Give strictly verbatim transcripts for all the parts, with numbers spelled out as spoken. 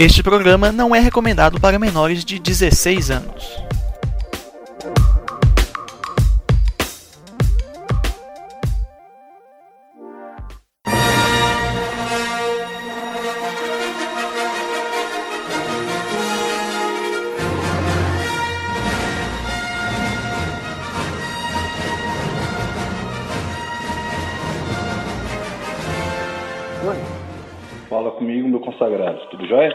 Este programa não é recomendado para menores de dezesseis anos. Fala comigo, meu consagrado. Tudo jóia?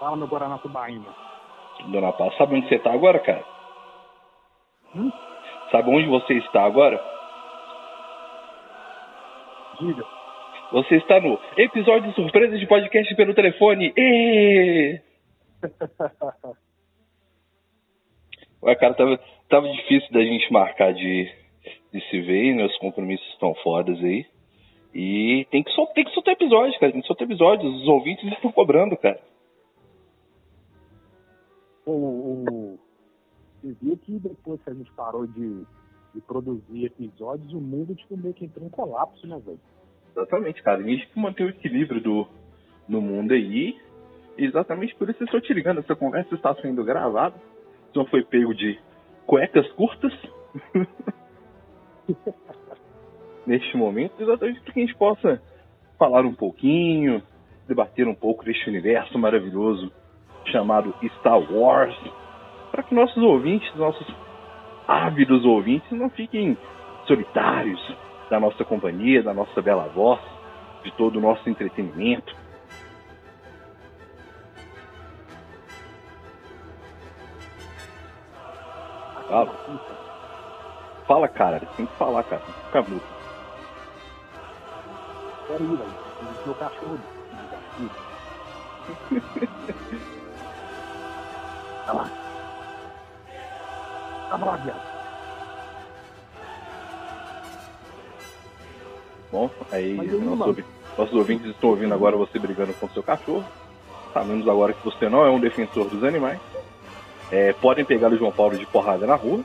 Fala, meu Guaraná Tubaína. Dona Paula, sabe onde você tá agora, cara? Hum? Sabe onde você está agora? Diga. Você está no episódio de surpresa de podcast pelo telefone. E... Ué, cara, tava, tava difícil da gente marcar de, de se ver, né? Os compromissos estão fodas aí. E tem que, sol- tem que soltar episódios, cara. Tem que soltar episódios. Os ouvintes estão cobrando, cara. O, o... Você viu que depois que a gente parou de, de produzir episódios, o mundo tipo, meio que entrou em colapso, né, velho? Exatamente, cara. A gente tem que manter o equilíbrio do, do mundo aí. Exatamente por isso eu estou te ligando. Essa conversa está sendo gravada. Só foi pego de cuecas curtas. Neste momento, exatamente para que a gente possa falar um pouquinho, debater um pouco deste universo maravilhoso chamado Star Wars, para que nossos ouvintes, nossos ávidos ouvintes, não fiquem solitários da nossa companhia, da nossa bela voz, de todo o nosso entretenimento. Fala, Fala cara, tem que falar, cara, tem que ficar muito. Peraí, velho. Meu cachorro. Tá lá. Tá lá, viado. Bom, aí nossos, nossos ouvintes estão ouvindo agora você brigando com o seu cachorro. Sabemos agora que você não é um defensor dos animais. É, podem pegar o João Paulo de porrada na rua.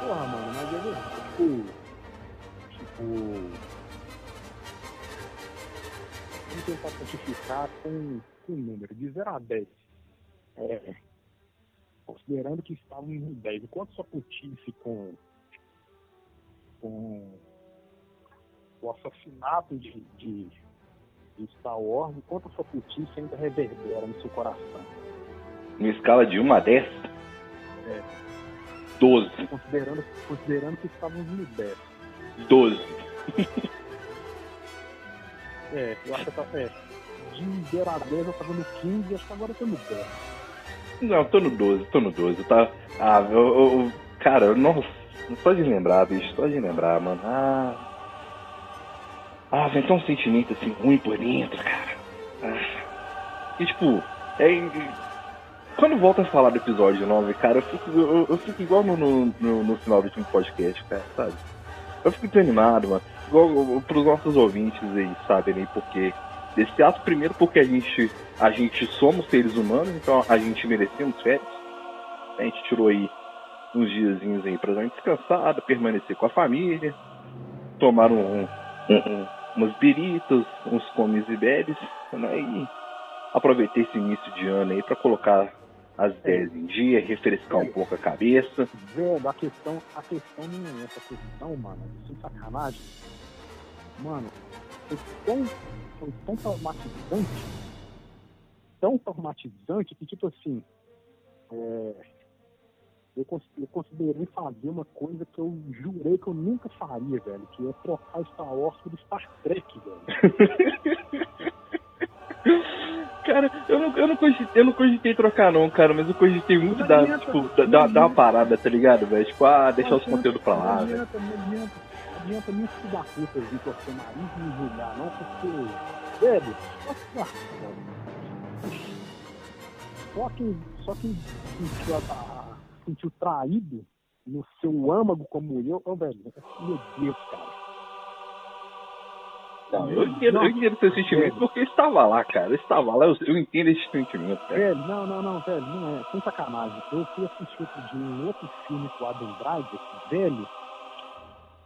Porra, mano, mas é tipo. Tipo. Vamos tentar quantificar com um número de zero a dez. É, considerando que estávamos em dez, quanto sua putice com. com. o assassinato de, de, de Star Wars, quanto sua putice ainda reverbera no seu coração? Numa escala de um a dez? É. doze. Considerando, considerando que estávamos no dez. doze. É, eu acho que tá é, de zero a dez eu tava no quinze, acho que agora eu tô no dez. Não, tô no doze, tô no doze. Tá... Ah, eu, eu, cara, eu não. Só de lembrar, bicho, só de lembrar, mano. Ah. Ah, vem tão um sentimento assim ruim por dentro, cara. Ah. E tipo, é. Quando volta a falar do episódio nove, cara, eu fico, eu, eu fico igual no, no, no, no final do último podcast, cara, sabe? Eu fico desanimado, mano. Igual eu, pros nossos ouvintes aí, sabe, né? Porque desse ato, primeiro porque a gente, a gente somos seres humanos, então a gente merecemos férias. A gente tirou aí uns diazinhos aí pra dar uma descansada, permanecer com a família, tomar um, um, um, umas biritas, uns comes e bebes, né? E aproveitei esse início de ano aí pra colocar às dez em dia, refrescar um pouco a cabeça. Velho, a questão, a questão não é essa questão, mano, sem sacanagem. Mano, foi tão, foi tão traumatizante, tão traumatizante que, tipo assim, é, eu, eu considerei fazer uma coisa que eu jurei que eu nunca faria, velho, que é trocar Star Wars por Star Trek, velho. Cara, eu não, eu, não cogitei, eu não cogitei trocar não, cara, mas eu cogitei muito dar, tipo, dar da uma parada, tá ligado, velho? Tipo, ah, deixar os conteúdos pra lá, velho. Não adianta, não adianta, não adianta nem se dar puta de torcer o nariz e me julgar, não, porque, velho, só quem, só quem sentiu, a, sentiu traído no seu âmago como eu, oh, velho, meu Deus, cara. Não, eu entendo, eu entendo seu sentimento, velho, porque eu estava lá, cara. Eu estava lá, eu, eu entendo esse sentimento, cara. Velho, não, não, não, velho, não é. Sem sacanagem. Eu fui assistir outro dia um outro filme com o Adam Driver, velho.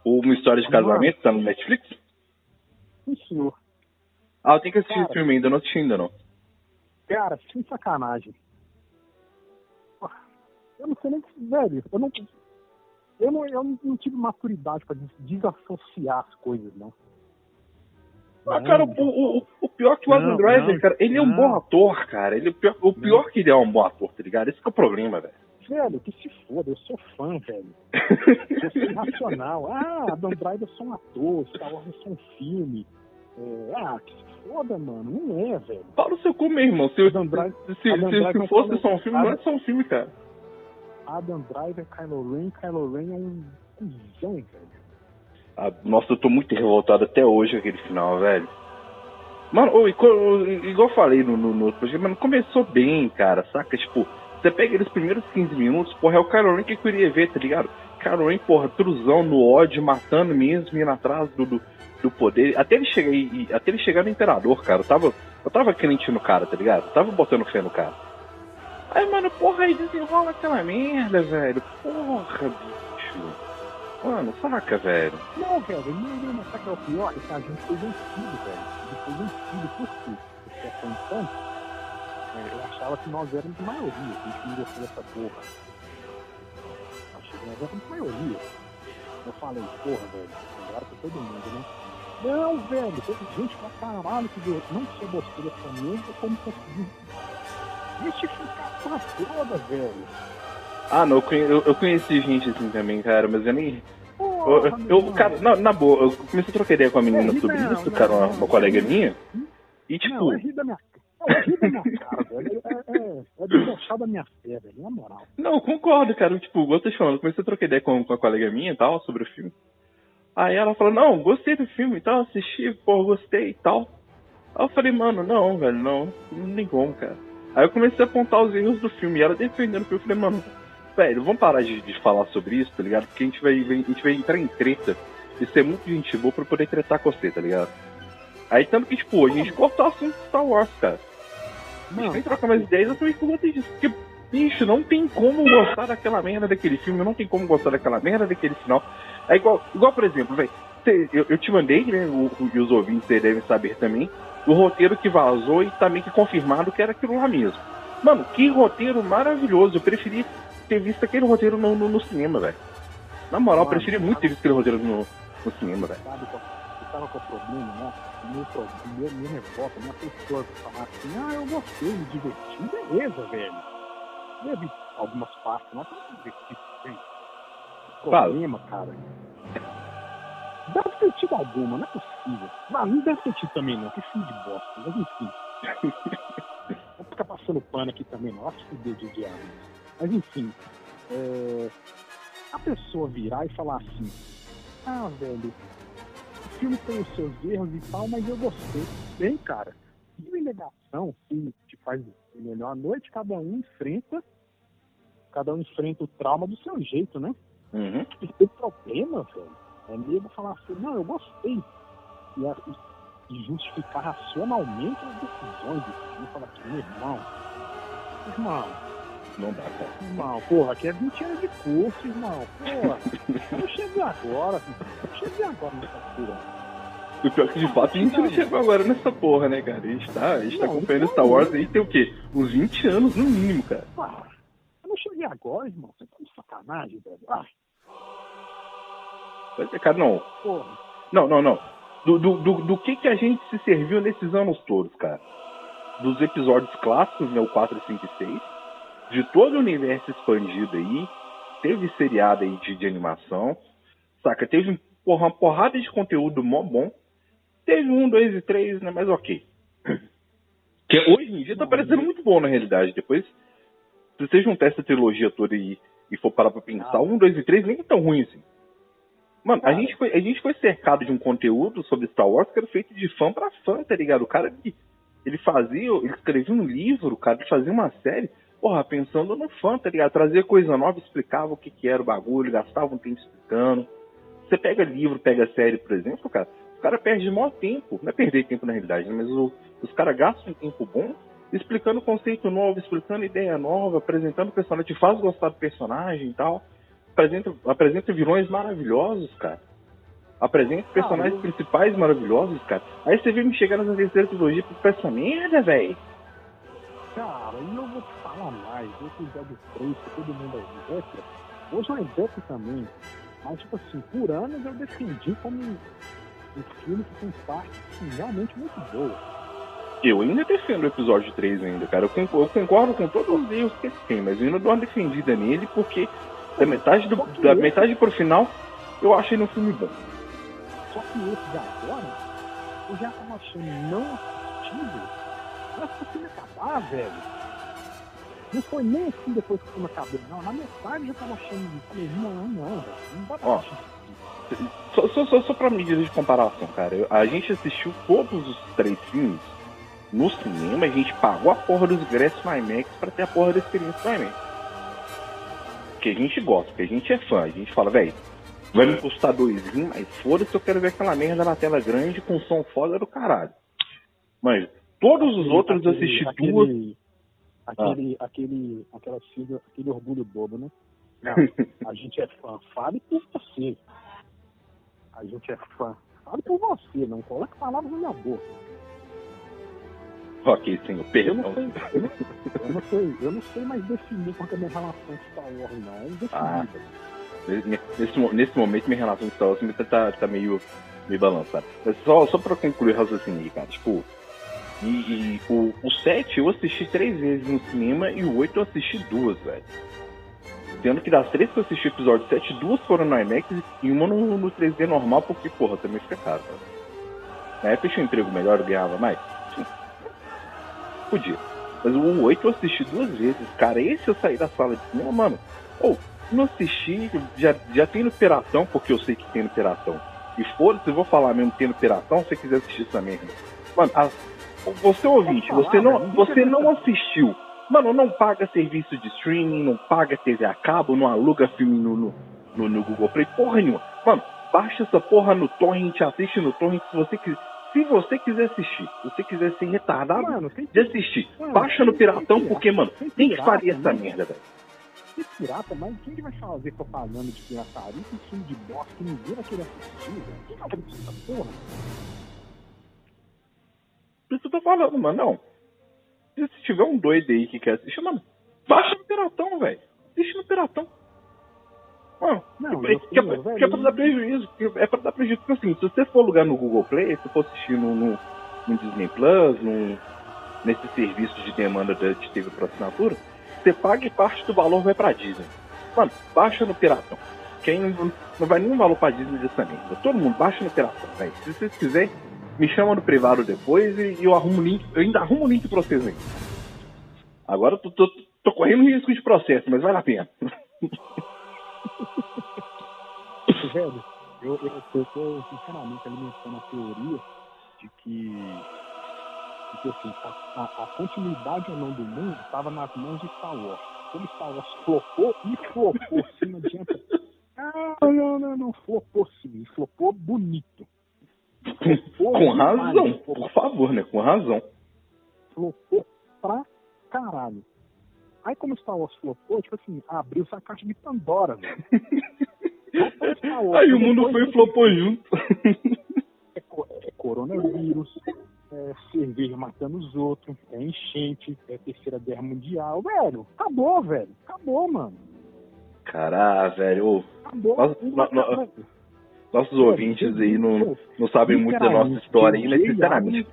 Uma História de Casamento, tá no Netflix? senhor. Ah, eu tenho que assistir o filme ainda, não assisti ainda, não. Cara, que sacanagem. Eu não sei nem que... Velho, eu não... Eu não, eu não tive maturidade pra desassociar as coisas, não. Ah, cara, o, o, o pior que o Adam Driver, cara, ele não. é um bom ator, cara. Ele, o pior, o pior que ele é um bom ator, tá ligado? Esse que é o problema, velho. Velho, que se foda, eu sou fã, velho. Eu sou irracional. Ah, Adam Driver é só um ator, Star Wars é só um filme. É, ah, que se foda, mano. Não é, velho. Fala o seu cu, meu irmão. Se, Adam Driver, se, se, Adam se, Driver se fosse só um filme, Adam... não é só um filme, cara. Adam Driver, Kylo Ren, Kylo Ren é um cuzão, velho. Ah, nossa, eu tô muito revoltado até hoje com aquele final, velho. Mano, oh, igual eu falei no, no, no outro podcast, mano, começou bem, cara, saca? Tipo, você pega eles primeiros quinze minutos, porra, é o Kylo Ren que eu queria ver, tá ligado? Kylo Ren, porra, truzão no ódio, matando mesmo, indo atrás do, do, do poder. Até ele, chegar, e, até ele chegar no Imperador, cara, eu tava, eu tava crente no cara, tá ligado? Eu tava botando fé no cara. Aí, mano, porra, aí desenrola aquela merda, velho. Porra, bicho. Mano, saca, velho. Não, velho, não, não, saca o pior, é que a gente foi vencido, velho. A gente foi vencido por quê? Porque até então, eu achava que nós éramos maioria, que a gente não gostou dessa porra. Eu achei que nós éramos maioria. Eu falei, porra, velho, agora pra todo mundo, né? Não, velho, teve gente pra caralho que não se gostou dessa merda, como conseguiu. Deixa eu ficar a porra toda, velho. Ah, não, eu, eu conheci gente assim também, cara, mas eu nem... Porra, eu, eu, cara, na, na boa, eu comecei a trocar ideia com a menina é, sobre não, isso, não, cara, uma, uma colega minha, e tipo... Não, é rir da minha, é rir da minha cara, velho, é, é, é desmanchar da minha fé, velho, na moral. Não, eu concordo, cara, tipo, igual eu tô te falando, eu comecei a trocar ideia com, com a colega minha e tal, sobre o filme. Aí ela falou, não, gostei do filme e tal, assisti, pô, gostei e tal. Aí eu falei, mano, não, velho, não, não tem como, cara. Aí eu comecei a apontar os erros do filme, e ela defendendo o filme, eu falei, mano... Velho, vamos parar de, de falar sobre isso, tá ligado? Porque a gente, vai, a gente vai entrar em treta e ser muito gente boa pra poder tretar com você, tá ligado? Aí tanto que, tipo, a gente cortou o assunto de Star Wars, cara. Mano, a gente vem trocar mais ideias, eu também comentei disso. Porque, bicho, não tem como gostar daquela merda daquele filme, não tem como gostar daquela merda daquele final. É igual, igual por exemplo, velho, eu, eu te mandei, né, o, o, e os ouvintes aí devem saber também, o roteiro que vazou e tá meio que confirmado que era aquilo lá mesmo. Mano, que roteiro maravilhoso, eu preferi... ter visto aquele roteiro no, no, no cinema, velho. Na moral, eu preferi muito ter visto aquele roteiro no, no cinema, velho. Sabe qual, eu tava com o problema, né? Meu problema, minha revolta, minha pessoa falar assim, ah, eu gostei, me diverti, beleza, velho. Eu vi algumas partes, mas eu me diverti, gente. O problema, cara, deve ter tido alguma, não é possível. Não, não deve ter tido também, não, que filho de bosta, mas enfim. Vou ficar passando pano aqui também, não. Acho que deu de diabo. Mas enfim, é... a pessoa virar e falar assim, ah, velho, o filme tem os seus erros e tal, mas eu gostei. Bem, cara, filme em negação, filme que faz o melhor à noite, cada um enfrenta, cada um enfrenta o trauma do seu jeito, né? Uhum. O problema, velho, é nego falar assim, não, eu gostei. E, a... e justificar racionalmente as decisões do filme, falar assim, meu irmão, irmão, não dá, cara. Irmão, porra, aqui é vinte anos de curso, irmão. Porra, eu cheguei agora. Eu cheguei agora nessa porra. E o pior que de fato a gente não chegou agora nessa porra, né, cara? A gente tá, a gente não, tá acompanhando Star Wars aí tem o quê? Uns vinte anos no mínimo, cara. Ah, eu não cheguei agora, irmão. Você tá de sacanagem, velho. Ah. Cara, não. Porra. Não, não, não. Do, do, do, do que que a gente se serviu nesses anos todos, cara? Dos episódios clássicos, né? O quatro, cinco e seis. De todo o universo expandido aí, teve seriado aí de, de animação, saca? Teve porra, uma porrada de conteúdo mó bom, teve um, dois e três, né? Mas ok. Que hoje em dia tá parecendo muito bom na realidade. Depois, se você juntar essa trilogia toda aí e for parar pra pensar, um, dois e três nem é tão ruim assim. Mano, a gente, foi, a gente foi cercado de um conteúdo sobre Star Wars que era feito de fã pra fã, tá ligado? O cara, ele, ele fazia, ele escrevia um livro, o cara, ele fazia uma série... Porra, pensando no fã, tá ligado? Trazia coisa nova, explicava o que que era o bagulho, gastava um tempo explicando. Você pega livro, pega série, por exemplo, cara, os caras perdem o maior tempo. Não é perder tempo na realidade, mas o, os caras gastam um tempo bom explicando conceito novo, explicando ideia nova, apresentando o personagem, te faz gostar do personagem e tal. Apresenta, apresenta vilões maravilhosos, cara. Apresenta os personagens ah, eu... principais maravilhosos, cara. Aí você vem me chegar nessa terceira trilogia pra ficar essa merda, velho. Cara, e eu vou te falar mais. Esse episódio três, todo mundo é Invectra. Hoje eu é Invectra também. Mas, tipo assim, por anos eu defendi como um filme que tem partes assim, realmente muito boas. Eu ainda defendo o episódio três ainda, cara. Eu concordo, eu concordo com todos os erros que ele tem, mas eu ainda dou uma defendida nele porque da metade, do, da metade pro final eu achei no filme bom. Só que esse de agora, eu já tava achando não assistível. Mas se o filme acabar, velho, não foi nem assim depois que o filme acabou, não. Na metade eu já tava achando, falei, não, não, velho, não dá pra assistir. Só, só, só, só pra medida de comparação, cara, a gente assistiu todos os três filmes no cinema, a gente pagou a porra dos ingressos no IMAX pra ter a porra da experiência no IMAX. Porque a gente gosta, porque a gente é fã, a gente fala, velho, vai me custar doisinho, mas foda-se, eu quero ver aquela merda na tela grande com som foda do caralho. Mas todos os aquele, outros assisti aquele, duas... Aquele, ah. aquele, aquela sigla, aquele orgulho bobo, né? Não, a gente é fã, fale por você. A gente é fã, fale por você, não coloque palavras na minha boca. Ok, senhor, perdão. Eu não sei, eu não, eu não sei, eu não sei mais definir qual é a minha relação com Star Wars, não. É indefinida. Ah. Nesse, nesse momento, minha relação com Star Wars tá, tá meio, meio balançada. Mas só, só pra concluir o raciocínio, cara, tipo, e, e, o, o sete eu assisti três vezes no cinema e o oito eu assisti duas, velho. Sendo que das três que eu assisti o episódio sete, duas foram no IMAX e uma no, no três D normal, porque, porra, também fica caro, velho. Na época eu tinha um emprego melhor, eu ganhava mais. Sim. Podia. Mas o oito eu assisti duas vezes, cara, esse eu saí da sala de cinema, mano, ou... Oh, não assisti, já, já tem operação, porque eu sei que tem operação. E foda-se, eu vou falar mesmo, tem operação, se você quiser assistir essa merda. Mano, a, você ouvinte, você não, você não assistiu. Mano, não paga serviço de streaming, não paga T V a cabo, não aluga filme no, no, no, no Google Play, porra nenhuma. Mano, baixa essa porra no torrent, assiste no torrent se você quiser. Se você quiser assistir, se você quiser ser retardado, mano, tem que... de assistir. Mano, baixa no piratão, tem, porque, mano, tem, tem que faria essa né? merda, velho. Que pirata, mas quem vai fazer propaganda de pirataria com filme de bosta que ninguém vai querer assistir, velho? Quem vai assistir essa porra? Por isso que eu tô falando, mano, não. Se tiver um doido aí que quer assistir, mano, baixa no piratão, velho. Assiste no piratão. Mano, não, que, que, filho, é, velho, que é pra dar prejuízo. É pra dar prejuízo, porque assim, se você for alugar no Google Play, se você for assistir no, no, no Disney Plus, no, nesse serviço de demanda de T V por assinatura, você paga e parte do valor vai pra Disney. Mano, baixa no piratão. Quem não, não vai nenhum valor pra Disney dessa merda. Todo mundo baixa no piratão, velho. Se vocês quiserem, me chama no privado depois e, e eu arrumo o link. Eu ainda arrumo o link pra vocês ainda. Agora eu tô, tô, tô correndo risco de processo, mas vale a pena. Velho, eu, eu, eu tô sinceramente alimentando a teoria de que... Porque assim, a, a, a continuidade ou não do mundo estava nas mãos de Star Wars. Como Star Wars flopou e flopou, assim, não adianta. Ah, não, não, não, flopou sim, flopou bonito. Flopou com razão, flopou. Por favor, né? Com razão. Flopou pra caralho. Aí, como Star Wars flopou, tipo assim, abriu essa caixa de Pandora, velho. Aí o mundo foi e flopou junto. É, é coronavírus. É cerveja matando os outros, é enchente, é terceira guerra mundial, velho, acabou, velho, acabou, mano. Caralho, velho, acabou, Nos, no, no, nossos velho, ouvintes aí não, não sabem muito da nossa história ainda, sinceramente.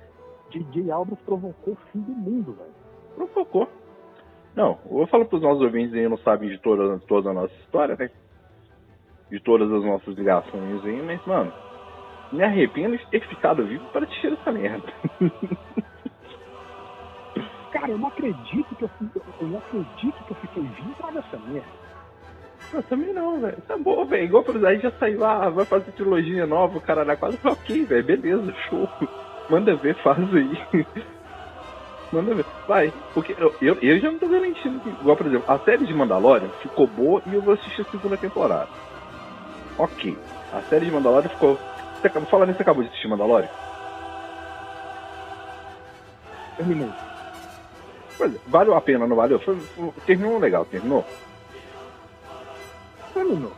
D J Alves provocou o fim do mundo, velho. Provocou. Não, eu vou falar pros nossos ouvintes aí que não sabem de toda, toda a nossa história, velho. De todas as nossas ligações aí, mas, mano, me arrependo de ter ficado vivo para te tirar essa merda. Cara, eu não acredito que eu, fui, eu não acredito que eu fiquei vivo para essa merda. Eu também não, velho. Tá bom, velho. Igual por exemplo, já saiu lá, vai fazer trilogia nova, o cara da quadra. Ok, velho, beleza, show. Manda ver, faz aí. Manda ver. Vai. Porque eu, eu, eu já não tô garantindo que, igual por exemplo, a série de Mandalorian ficou boa e eu vou assistir a segunda temporada. Ok. A série de Mandalorian ficou... Vou falar nisso, você acabou de assistir Mandalorian? Terminei. Pois é, valeu a pena, não valeu? Foi, foi, terminou legal, terminou? Terminou.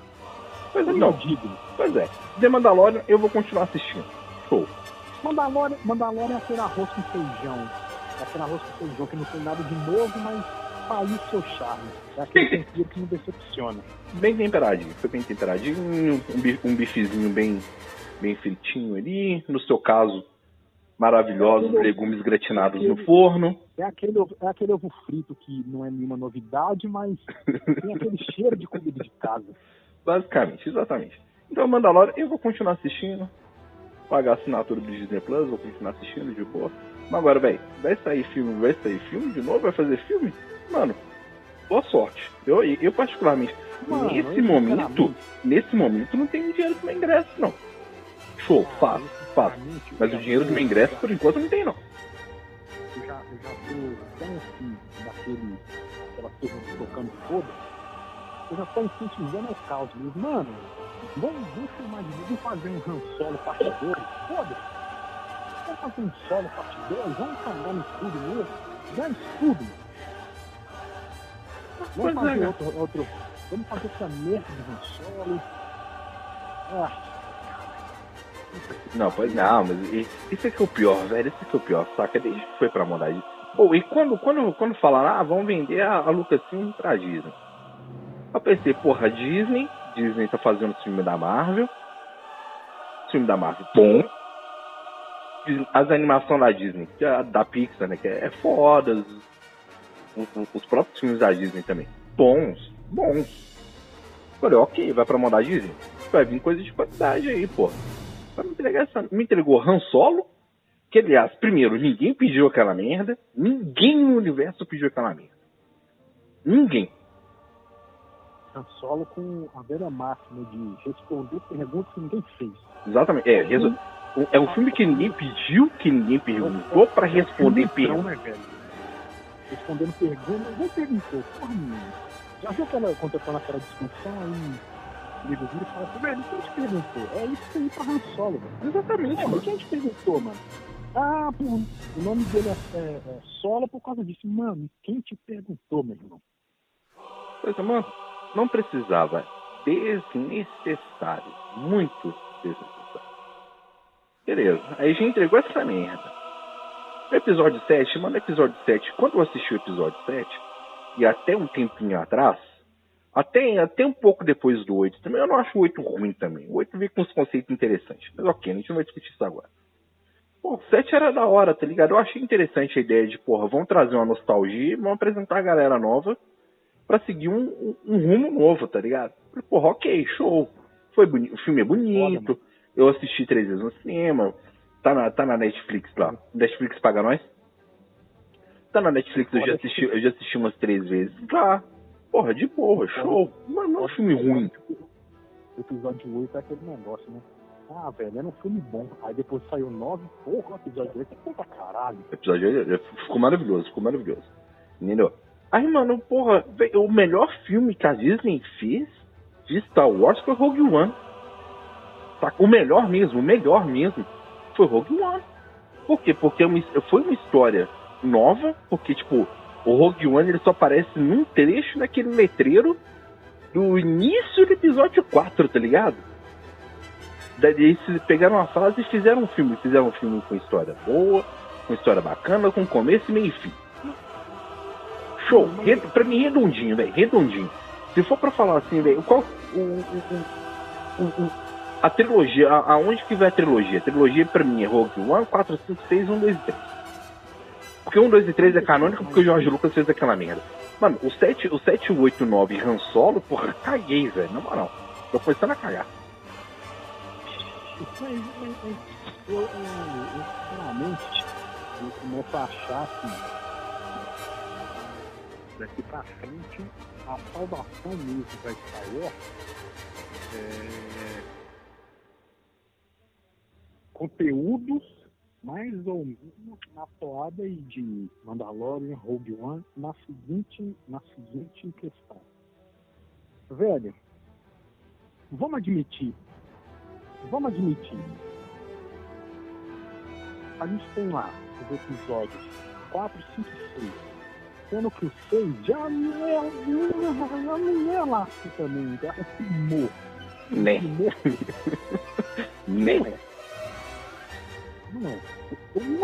Pois é, não, digno. Pois é. The Mandalorian eu vou continuar assistindo. Show. Mandalorian, Mandalorian é aquele arroz com feijão. É aquele arroz com feijão que não tem nada de novo, mas faz o seu charme. É aquele tempero que não decepciona. Bem temperadinho. Foi bem temperadinho. Um bifezinho bem, bem fritinho ali. No seu caso, maravilhosos é aquele, legumes gratinados é aquele, no forno. É aquele, é aquele ovo frito que não é nenhuma novidade, mas tem aquele cheiro de comida de casa. Basicamente, exatamente. Então, Mandalorian, eu vou continuar assistindo. Pagar a assinatura do Disney Plus, vou continuar assistindo de boa. Mas agora, velho, vai sair filme, vai sair filme de novo? Vai fazer filme? Mano, boa sorte. Eu, eu particularmente, mano, nesse momento, nesse momento, não tenho dinheiro pro meu ingresso, não. Show, faço, faço. Mas o dinheiro do meu ingresso, por enquanto, não tem, não. Eu já, eu já tô tão assim, daquele, aquela coisa tocando foda. Eu já tô incentivando o caos, mesmo. Mano, vamos, vamos chamar de novo, vamos fazer um Han Solo parte dois, foda-se. Vamos fazer um solo parte dois, vamos cagar no escudo mesmo, já escudo. Vamos pois fazer é, outro, outro, vamos fazer essa merda de Han Solo. Ah. Não, pois não, mas isso é que é o pior, velho, isso é que é o pior, saca? Desde que foi pra morar. Pô, e quando, quando, quando falaram, ah, vamos vender a, a Lucasfilm pra Disney. Eu pensei, porra, Disney, Disney tá fazendo o filme da Marvel, o filme da Marvel, bom, as animações da Disney, da Pixar, né, que é foda, os, os próprios filmes da Disney também, bons, bons. Eu falei, ok, vai pra mandar Disney, vai vir coisa de qualidade aí, porra. Vai me entregar essa, me entregou Han Solo, que aliás, primeiro, ninguém pediu aquela merda, ninguém no universo pediu aquela merda, ninguém. Han Solo com a velha máxima de responder perguntas que ninguém fez. Exatamente. É, resu... é um filme que ninguém pediu, que ninguém perguntou pra responder perguntas. Respondendo perguntas, ninguém perguntou. Já viu aquela, quando eu falo naquela discussão, aí liga o vídeo e fala assim, velho, quem te perguntou? É isso aí pra Han Solo, velho. Exatamente. É, quem te perguntou, mano? Ah, por... o nome dele é, é, é Solo por causa disso. Mano, quem te perguntou, meu irmão? Pois é, mano. Não precisava, desnecessário, muito desnecessário. Beleza, aí já entregou essa merda. No episódio sete, mano, episódio sete, quando eu assisti o episódio sete, e até um tempinho atrás, até, até um pouco depois do oito também, eu não acho o oito ruim também. O oito veio com uns conceitos interessantes, mas ok, a gente não vai discutir isso agora. Pô, o sete era da hora, tá ligado? Eu achei interessante a ideia de, porra, vamos trazer uma nostalgia e vamos apresentar a galera nova pra seguir um, um, um rumo novo, tá ligado? Porra, ok, show. Foi boni- o filme é bonito. Olha, eu assisti três vezes no cinema. Tá na, tá na Netflix lá. Netflix paga nós? Tá na Netflix, eu já, assisti, eu já assisti umas três vezes. Tá. Porra, de boa, show. Mas não é um filme ruim. O episódio oito é aquele negócio, né? Ah, velho, era um filme bom. Aí depois saiu nove, porra, o episódio oito é bom pra caralho. O episódio oito ficou maravilhoso, ficou maravilhoso. Entendeu? Aí, mano, porra, véio, o melhor filme que a Disney fez de Star Wars foi Rogue One. Tá? O melhor mesmo, o melhor mesmo foi Rogue One. Por quê? Porque é uma, foi uma história nova, porque, tipo, o Rogue One ele só aparece num trecho naquele letreiro do início do episódio quatro, tá ligado? Daí eles pegaram uma frase e fizeram um filme. Fizeram um filme com história boa, com história bacana, com começo, meio e fim. Show, Red, pra mim redondinho, velho, redondinho. Se for pra falar assim, velho, qual o, o, o, o, a trilogia, a, aonde que vai a trilogia? A trilogia pra mim é Rogue One, quatro, cinco, seis, um, dois e três. Porque um, dois e três é canônico porque o George Lucas fez aquela merda. Mano, o sete, o sete, oito, nove Han Solo, porra, caguei, velho, na moral. Tô começando a cagar. Mas, mas, mas, eu, eu, eu, sinceramente, eu começo a achar que daqui pra frente, a salvação mesmo vai sair é... conteúdos mais ou menos na toada de Mandalorian, Rogue One, na seguinte, na seguinte questão. Velho, vamos admitir, vamos admitir, a gente tem lá os episódios quatro, cinco e seis. Sendo que o seis já não é, não é lá também, já é o primor. Nem. Nem. Não é. Não é.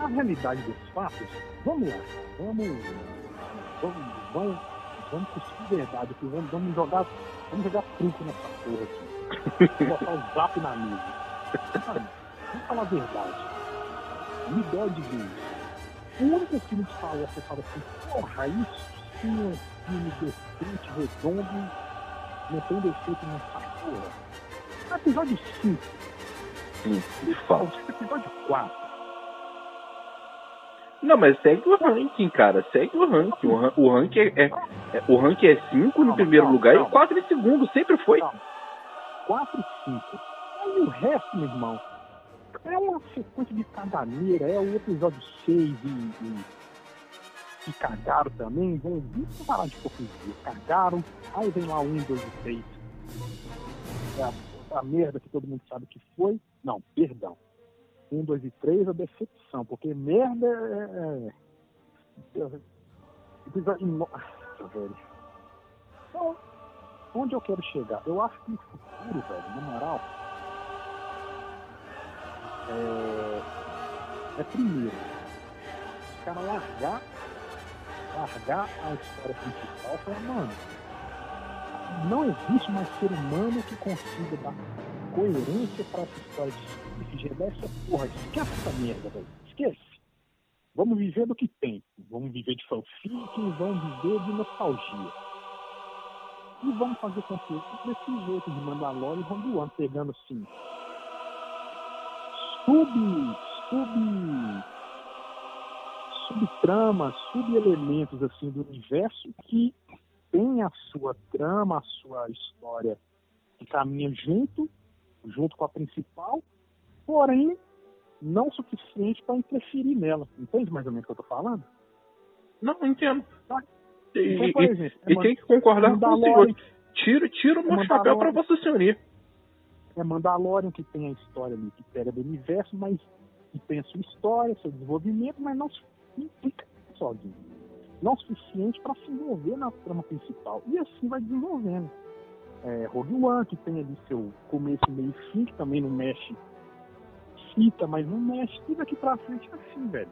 A realidade dos fatos, vamos lá, vamos, vamos, vamos, vamos discutir verdade aqui, vamos, vamos jogar, vamos jogar truco nessa porra aqui, vamos botar o zap na mesa. Sabe, vamos falar a verdade, me dói de ver isso. O único filme que fala, você fala assim, porra, isso sim é um filme decente, redondo, não tem defeito nessa porra. É episódio cinco, sim, de fato, episódio quatro. Não, mas segue o ranking, cara. Segue o ranking. O, ran- o ranking é, é, é o ranking é cinco no primeiro não, lugar não. E quatro em segundo. Sempre foi. quatro e cinco. Aí o resto, meu irmão, é uma sequência de caganeira. É o episódio seis e... que cagaram também. Vão vir parar de hipocrisia. Cagaram. Aí vem lá um, dois e três. É a, a merda que todo mundo sabe que foi. Não, perdão. um, dois e três, a decepção, porque merda é... é... episódio... Nossa, velho. Então, onde eu quero chegar? Eu acho que no futuro, velho, na moral, é... é primeiro, os caras largar, largar a história principal e falar, mano, não existe mais ser humano que consiga dar coerência para essa história de essa porra, esquece essa merda, velho. Esquece. Vamos viver do que tem. Vamos viver de fanfic, vamos viver de nostalgia. E vamos fazer conteúdo desse jeito de Mandalorian e Rogue One, pegando assim. Sub. Sub. Subtramas, sub-elementos assim, do universo que tem a sua trama, a sua história que caminha junto, junto com a principal. Porém, não suficiente para interferir nela. Entende mais ou menos o que eu tô falando? Não, entendo. Tá? E, então, por exemplo, e, é e tem que concordar com o senhor. Tira, tira o meu chapéu para você se unir. É Mandalorian que tem a história ali, que pega do universo, mas que tem a sua história, seu desenvolvimento, mas não fica sozinho. Não suficiente para se envolver na trama principal. E assim vai desenvolvendo. É, Rogue One, que tem ali seu começo, meio e fim, que também não mexe. Cita, mas não mexe, tudo aqui pra frente é assim, velho.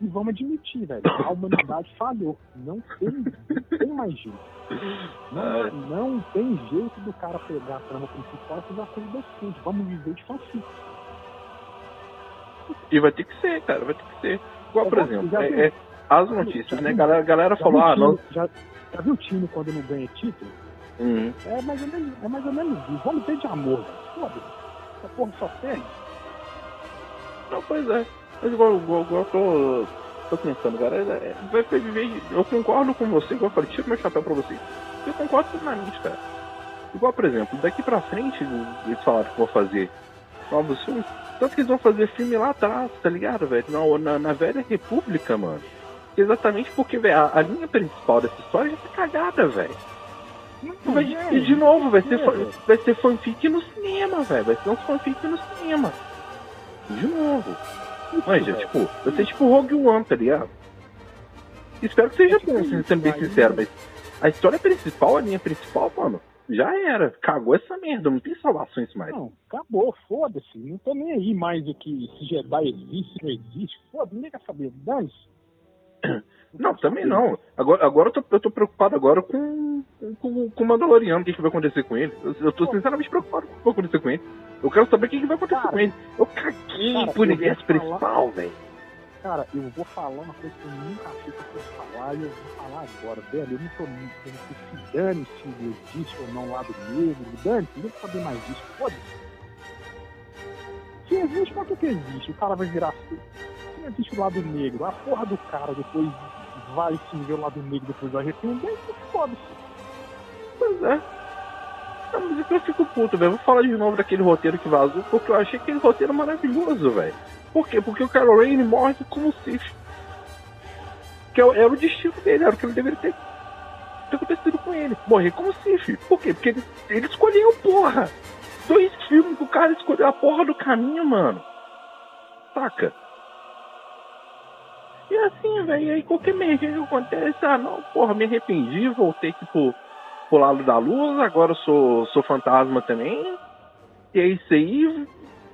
E vamos admitir, velho, a humanidade falhou. Não tem, não tem mais jeito. Não, não tem jeito do cara pegar a trama principal e fazer uma coisa decente. Vamos viver de fanfic. E vai ter que ser, cara, vai ter que ser. Igual, por exemplo, é, é, as notícias, né? A galera falou, ah, não. Já, já viu o time quando não ganha título? Uhum. É, mais ou menos, é mais ou menos isso. Vamos ter de amor, velho. Foda-se. Essa porra só tem? Não, pois é. Mas igual, igual, igual eu tô, tô pensando, cara, é, vai viver. Eu concordo com você, igual eu falei, tiro meu chapéu pra você. Eu concordo plenamente, cara. Igual, por exemplo, daqui pra frente, eles falaram que vão fazer novos filmes. Tanto que eles vão fazer filme lá atrás, tá ligado, velho? Na, na, na velha República, mano. Exatamente porque, velho, a, a linha principal dessa história já tá cagada, velho. Não, vai, é, e de novo, vai ser, é, fan, vai ser fanfic no cinema, velho. Vai ser uns fanfic no cinema. De novo. Mas, tipo, vai ser tipo Rogue One, tá ligado? Espero que seja bom, sendo bem sincero, mas a história principal, a linha principal, mano, já era. Cagou essa merda, não tem salvações mais. Não, acabou, foda-se. Não tô nem aí mais do que se Jedi existe, não existe. Foda-se, nem quer saber disso. Não, também não. Agora, agora eu, tô, eu tô preocupado agora com, com, com o Mandalorian, o que, que vai acontecer com ele. Eu, eu tô sinceramente preocupado com o que vai acontecer com ele. Eu quero saber o que, que vai acontecer, cara, com ele. Eu caguei, cara, pro universo principal, velho. Cara, eu vou falar uma coisa que eu nunca achei que eu fosse falar e eu vou falar agora, velho. Eu não tô muito, eu não sei se dane se existe ou não lá do negro. Dane, não vou saber mais disso. Foda-se. Se existe, pra que que existe? O cara vai virar assim. Existe o lado negro, a porra do cara depois vai se ver o lado negro, depois vai arrepender, e foda-se. Pois é. Não, mas é que eu fico puto, velho. Vou falar de novo daquele roteiro que vazou, porque eu achei aquele roteiro maravilhoso, velho. Por quê? Porque o Kylo Ren ele morre como Sith. Que era o destino dele, era o que ele deveria ter, ter acontecido com ele. Morrer como Sith. Por quê? Porque ele, ele escolheu, porra. Dois filmes que o cara escolheu a porra do caminho, mano. Saca? E assim, velho, aí qualquer merda que acontece, ah, não, porra, me arrependi, voltei aqui pro, pro lado da luz, agora eu sou, sou fantasma também. E é isso aí.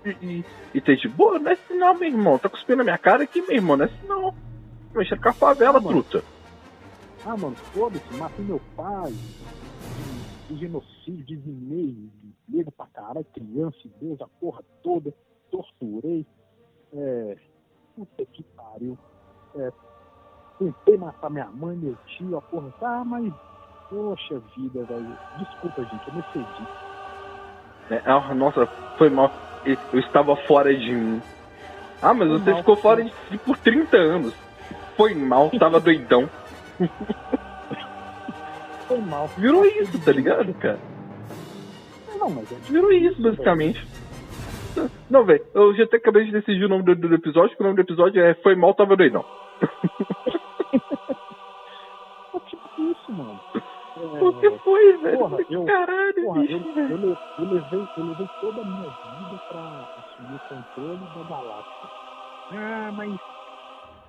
E, e, e tá de boa? Não é sinal, meu irmão. Tá cuspindo na minha cara aqui, meu irmão. Não é sinal. Mexendo com a favela, ah, bruta. Ah, mano, foda-se. Matei meu pai. De, de genocídio, desinei. Nego pra caralho, criança, idoso, a porra toda. Torturei. É... Puta que pariu. É... Tentei matar minha mãe, meu tio, a porra. Ah, mas... Poxa vida, velho. Desculpa, gente. Eu me cedi. É, nossa, foi mal. Eu estava fora de mim. Ah, mas foi você mal, ficou sim. Fora de si por trinta anos. Foi mal, tava doidão. Foi mal. Virou isso, tá ligado, cara? Não, mas... Virou isso, basicamente. Não, velho. Eu já até acabei de decidir o nome do, do episódio, que o nome do episódio é Foi Mal, Tava Doidão. É tipo isso, mano. Você é, foi, velho. Porra, eu, caralho, porra, bicho, eu, velho. Eu, eu, levei, eu levei toda a minha vida pra assumir o controle da galáxia. Ah, mas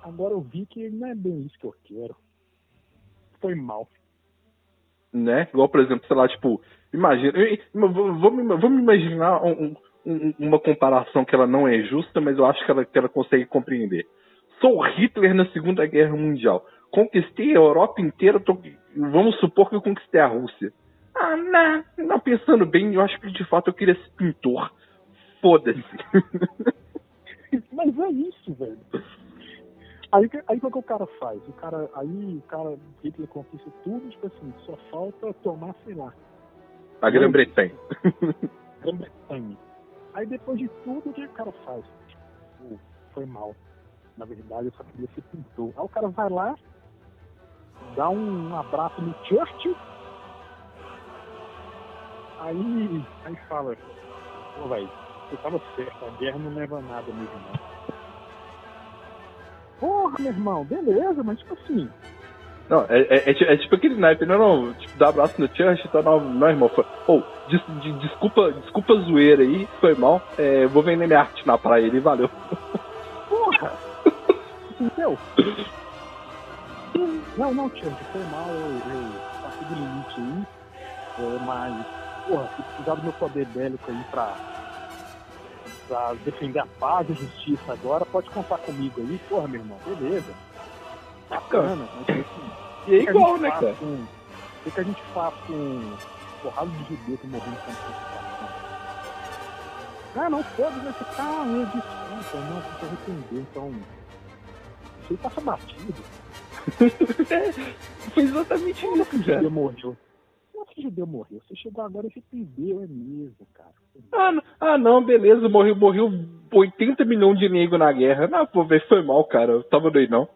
agora eu vi que não é bem isso que eu quero. Foi mal. Né? Igual, por exemplo, sei lá, tipo, imagina. Vamos imaginar um, um, uma comparação que ela não é justa, mas eu acho que ela, que ela consegue compreender. Sou Hitler na Segunda Guerra Mundial. Conquistei a Europa inteira, tô... vamos supor que eu conquistei a Rússia. Ah, não, não, pensando bem, eu acho que de fato eu queria ser pintor. Foda-se. Mas é isso, velho. Aí o aí, que o cara faz? O cara, aí o cara, Hitler conquista tudo, tipo assim, só falta tomar, sei lá. A Grã-Bretanha. Grã-Bretanha. Aí depois de tudo, o que o cara faz? Pô, foi mal. Na verdade, eu só queria ser pintor. Aí o cara vai lá, dá um abraço no Churchill, aí, aí fala, pô, velho, você tava certo, a guerra não leva a nada, meu irmão. Porra, meu irmão, beleza, mas tipo assim... Não, é, é, é, é tipo aquele naipe, não, não, tipo, dá abraço no Churchill, tá, não, não, irmão, foi, oh, des, de, desculpa, desculpa a zoeira aí, foi mal, é, vou vender minha arte na praia, ele, valeu. Porra! Entendeu? Não, não, Tiago, foi mal, eu, eu passei do limite aí, é, mas, porra, se precisar do meu poder bélico aí pra, pra defender a paz e a justiça agora, pode contar comigo aí, porra, meu irmão, beleza. Bacana. Mas, assim, e é igual, né, cara? O que, que a gente faz com porrada de judeu que morreu em campo? Ah, não, foda-se, você tá, eu desculpa, não, você se arrependeu, então... Ele passa batido. É, foi exatamente isso, que cara. Judeu morreu. Como que judeu morreu? Você chegou agora e se perdeu, é mesmo, cara. Ah não, ah, não, beleza, morreu, morreu oitenta milhões de negros na guerra. Não, pô, velho, foi mal, cara. Eu tava doidão.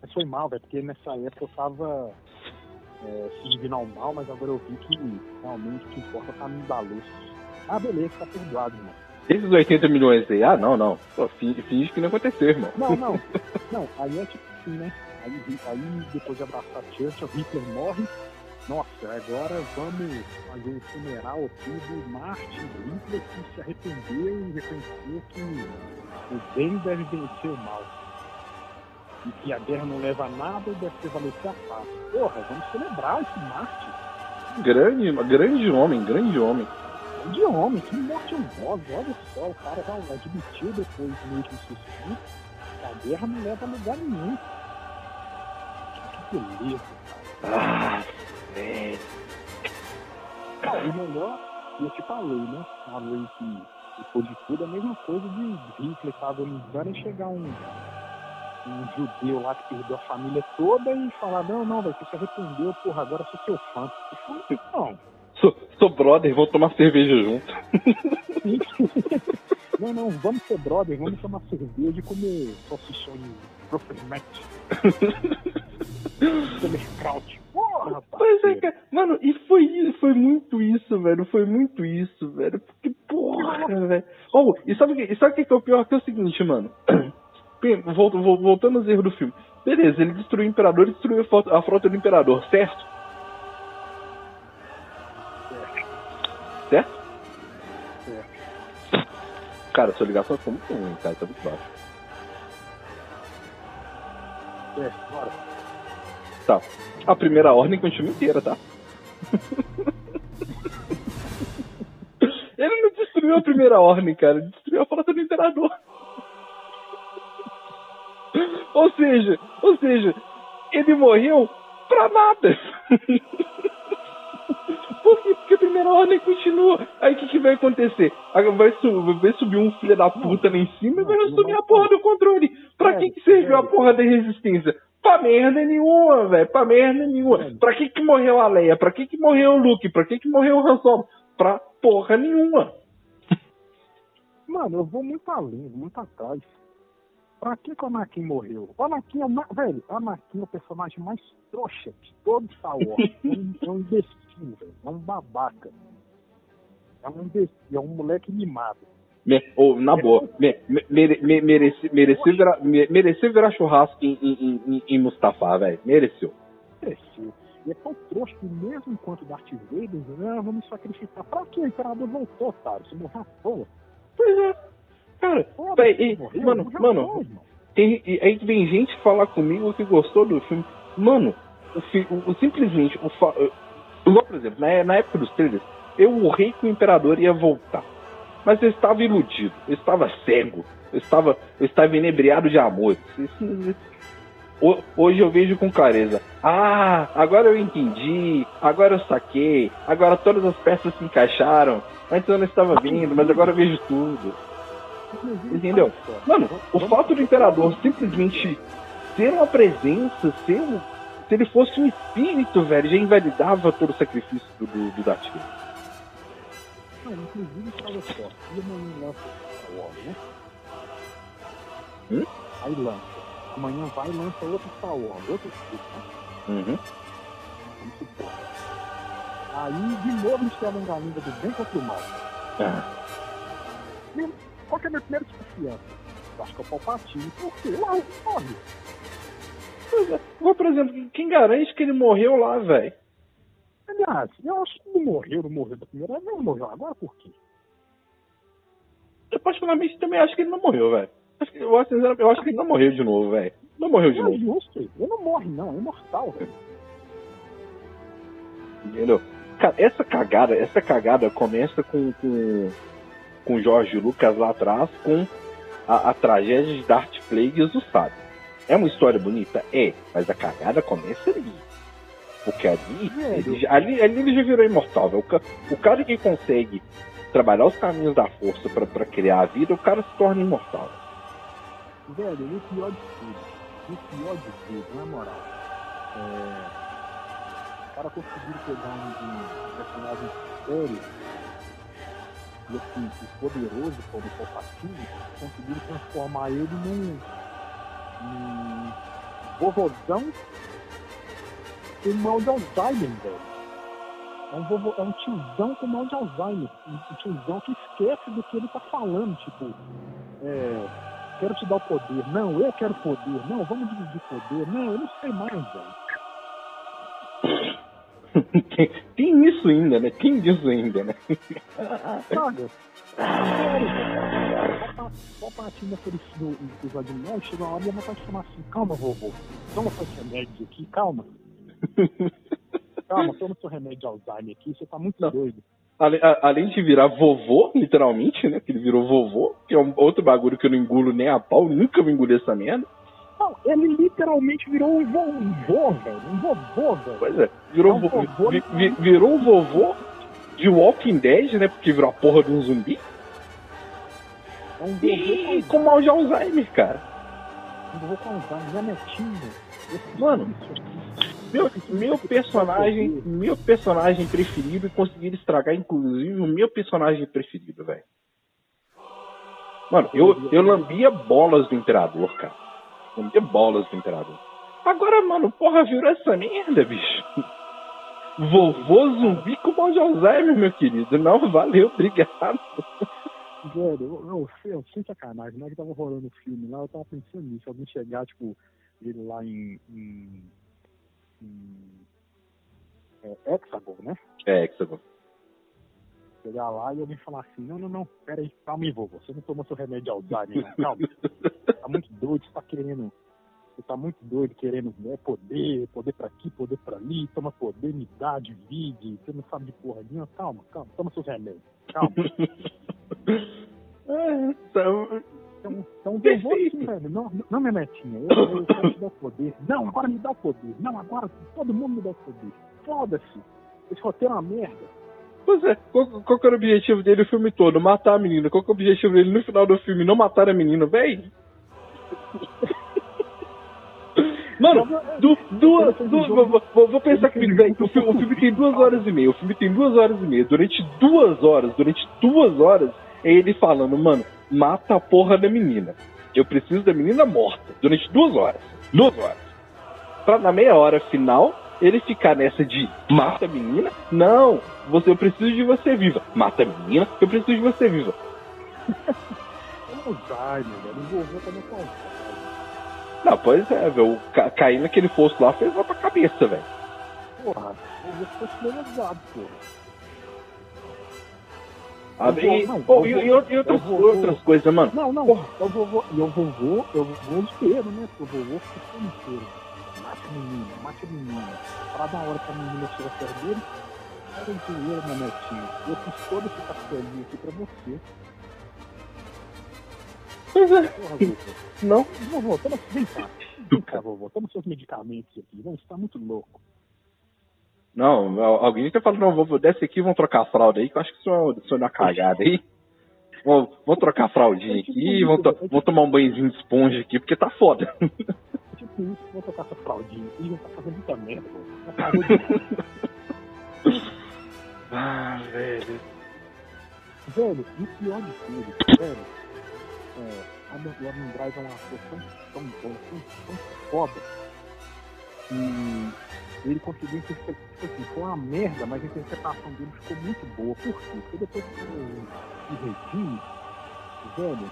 Mas foi mal, velho, porque nessa época eu tava é, se divinar o mal, mas agora eu vi que realmente o que importa é o caminho da luz. Ah, beleza, tá perdoado, mano. Esses oitenta milhões aí, ah, não, não. Pô, finge, finge que não aconteceu, irmão. Não, não. Não, aí é tipo assim, né? Aí, aí depois de abraçar a Churchill, o Hitler morre. Nossa, agora vamos fazer um funeral aqui do Martin Hitler que se arrependeu e reconheceu que o bem deve vencer o mal. E que a guerra não leva a nada e deve prevalecer a paz. Porra, vamos celebrar esse Martin. Grande, grande homem, grande homem. De homem, que morte honrosa, olha só, o cara já admitiu depois no último suspiro que a guerra não leva a lugar nenhum. Que beleza, cara. Ah, velho. Ah, e melhor, eu te falei, né? Falei que depois de tudo, a mesma coisa de Hitler, tava olhando e chegar um, um judeu lá que perdeu a família toda e falar: não, não, velho, você se arrependeu, porra, agora eu sou seu fã. Eu falei, não. Sou, sou brother, vou tomar cerveja junto. Não, não, vamos ser brother, vamos tomar cerveja e comer salsichão de Profermatch. Telecraut. Porra, pois é, cara. Mano, e foi, foi muito isso, velho. Foi muito isso, velho. Porque porra, velho. Oh, e sabe o que, e sabe que, que é o pior? Que é o seguinte, mano. Voltando aos erros do filme. Beleza, ele destruiu o imperador e destruiu a frota do imperador, certo? Certo? Certo. Cara, sua ligação ficou muito ruim, cara. Tá muito baixo. Certo, bora. Tá. A primeira ordem continua inteira, tá? Ele não destruiu a primeira ordem, cara. Ele destruiu a frota do imperador. Ou seja, ou seja, ele morreu pra nada. Por quê? Porque a primeira ordem continua. Aí o que, que vai acontecer? Vai, sub, vai subir um filho da puta lá em cima e vai assumir a porra do controle. Pra é, que, que serviu é. a porra da resistência? Pra merda nenhuma, velho. Pra merda nenhuma. Pra que que morreu a Leia? Pra que que morreu o Luke? Pra que que morreu o Han Solo? Pra porra nenhuma. Mano, eu vou muito além, muito atrás. Pra que que o Anakin morreu? O Anakin é uma... Velho, o Anakin é o personagem mais trouxa de todo Star Wars. É um, é um imbecil, velho. É um babaca. É um imbecil, é um moleque mimado. Me, oh, na boa, me, mere, me, mereci, mereci virar, me, mereceu virar churrasco em, em, em, em Mustafar, velho. Mereceu. Mereceu. E é tão trouxa que mesmo enquanto Darth Vader, ah, vamos sacrificar. Pra que o imperador voltou, cara? Se morrer à toa. Pois é. Cara, Pô, véio, e, morreu, mano, morreu, mano, morreu, mano. Tem, e, aí vem gente falar comigo que gostou do filme. Mano, o, o, simplesmente, o, igual, por exemplo, na, na época dos trailers, eu urrei que o imperador ia voltar. Mas eu estava iludido, eu estava cego, eu estava, eu estava inebriado de amor. Hoje eu vejo com clareza. Ah, agora eu entendi, agora eu saquei, agora todas as peças se encaixaram. Antes eu não estava vendo, mas agora eu vejo tudo. Entendeu? Mano, o fato do imperador simplesmente ser uma presença, ser um, se ele fosse um espírito, velho, já invalidava todo o sacrifício do, do, do Darth Vader. Mano, inclusive, olha só, amanhã lança Star Wars, né? Hum? Aí lança. Amanhã vai e lança outro Star Wars, outro tipo, né? Uhum. Vamos supor. Aí, de novo, nos quebram da língua do bem contra o mal. Ah. E qual que é a minha primeira desconfiança? Eu acho que é o Palpatine. Por quê? Lá ele morre. Pois é. Agora, por exemplo, quem garante que ele morreu lá, velho? Aliás, eu acho que não morreu, não morreu da primeira vez, não morreu agora, por quê? Eu particularmente também acho que ele não morreu, velho. Eu acho, eu acho que ele não morreu de novo, velho. Não morreu de não, novo. Justo, ele não morre, não, é imortal, velho. Entendeu? Cara, essa cagada, essa cagada começa com com, com Jorge Lucas lá atrás, com a, a tragédia de Darth Plagueis do sábio. É uma história bonita? É, mas a cagada começa ali. Porque ali, é, ele, ali, ali ele já virou imortal, velho. O cara que consegue trabalhar os caminhos da força pra, pra criar a vida, o cara se torna imortal. Velho, no pior de tudo, no pior de tudo, na moral, é... o cara conseguiu pegar um, um personagem sério e assim, o poderoso como o Palpatine, conseguiu transformar ele num, num vovôzão. Tem mal de Alzheimer, velho. É um, vovô, é um tiozão com mal de Alzheimer. Um tiozão que esquece do que ele tá falando. Tipo, é, quero te dar o poder. Não, eu quero poder. Não, vamos dividir poder. Não, eu não sei mais, velho. tem, tem isso ainda, né? Tem isso ainda, né? Sabe? Sério, só partindo daquele episódio de médico, chegou uma hora e ela vai chamar assim: calma, vovô. Toma essa remédio aqui, calma. Calma, toma seu remédio de Alzheimer aqui, você tá muito não. doido. Ale, a, além de virar vovô, literalmente, né? Que ele virou vovô, que é um outro bagulho que eu não engulo nem a pau, nunca vou engolir essa merda. Não, ele literalmente virou um vovô, velho. Um vovô, velho. Pois é, virou, é um vovô, vovô, vi, vi, virou um vovô de Walking Dead, né? Porque virou a porra de um zumbi. É um vovô e com mal de Alzheimer, cara. Um vovô com Alzheimer, já netinho. Mano, meu, meu personagem meu personagem preferido, e conseguiram estragar inclusive o meu personagem preferido, velho. Mano, eu, eu lambia bolas do imperador, cara. Lambia bolas do imperador. Agora, mano, porra, virou essa merda, bicho. Vovô zumbi com mal de Alzheimer, meu querido. Não, valeu, obrigado. Velho, eu, eu, eu, eu sem sacanagem, não é que tava rolando o filme lá, eu tava pensando nisso, alguém chegar, tipo... ele lá em, em, em é, Exegol, né? É, Exegol. Chegar lá e alguém falar assim, não, não, não, peraí, calma aí, vovô, você não tomou seu remédio de Alzheimer, não, calma. Tá muito doido, você tá querendo, você tá muito doido querendo, né, poder, poder pra aqui, poder pra ali, toma poder, me dá, divide, você não sabe de porra nenhuma, calma, calma, toma seus remédios, calma. É, então... Então, então eu vou assim, velho, não, não minha netinha, eu, eu, eu quero te dar o poder, não, agora me dá o poder, não, agora todo mundo me dá o poder, foda-se, esse roteiro é uma merda. Pois é, qual, qual que era o objetivo dele o filme todo? Matar a menina. Qual que é o objetivo dele no final do filme? Não matar a menina, véi? Mano, du, duas, duas, vou, vou, vou pensar comigo, velho. O filme, o filme tem duas horas e meia. O filme tem duas horas e meia. Durante duas horas, durante duas horas, é ele falando, mano, mata a porra da menina. Eu preciso da menina morta. Durante duas horas. Duas horas. Pra na meia hora final... ele ficar nessa de mata a menina? Não, você, eu preciso de você viva. Mata a menina, eu preciso de você viva. Não, pois é, velho. Ca- cair naquele fosso lá fez lá pra cabeça, velho. Porra, eu fosse levado, porra. Ah, e, não, pô, e, vou, e outras, vou, outras vou, coisas, mano. Não, não, porra. Eu vou, eu vou, eu vou inteiro, né? Eu vou ficar inteiro. Mate a menina, mate a menina. Pra dar hora que a menina tira a perna dele, era um dinheiro, meu netinho. Eu fiz todo esse castelinho aqui pra você. Pois é. Porra, não. Vovô, toma, vem cá. Vem cá, vovô. Toma seus medicamentos aqui. Não, você tá muito louco. Não, alguém tá falando, não, vovô, desce aqui e vão trocar a fralda aí, que eu acho que isso é uma, isso é uma cagada aí. Vão, vão trocar a fraldinha aqui, vão, to- vão tomar um banhozinho de esponja aqui, porque tá foda. Tipo isso, vou tocar essa fraldinha e já tá fazendo muita merda, pô. Ah, velho. Velho, e o pior de tudo, velho, é, a Adam Driver é uma ator tão, tão bom, tão, tão foda, que ele conseguiu interpretar, tipo assim, foi uma merda, mas a interpretação dele ficou muito boa. Por quê? Porque depois que eu revi, velho,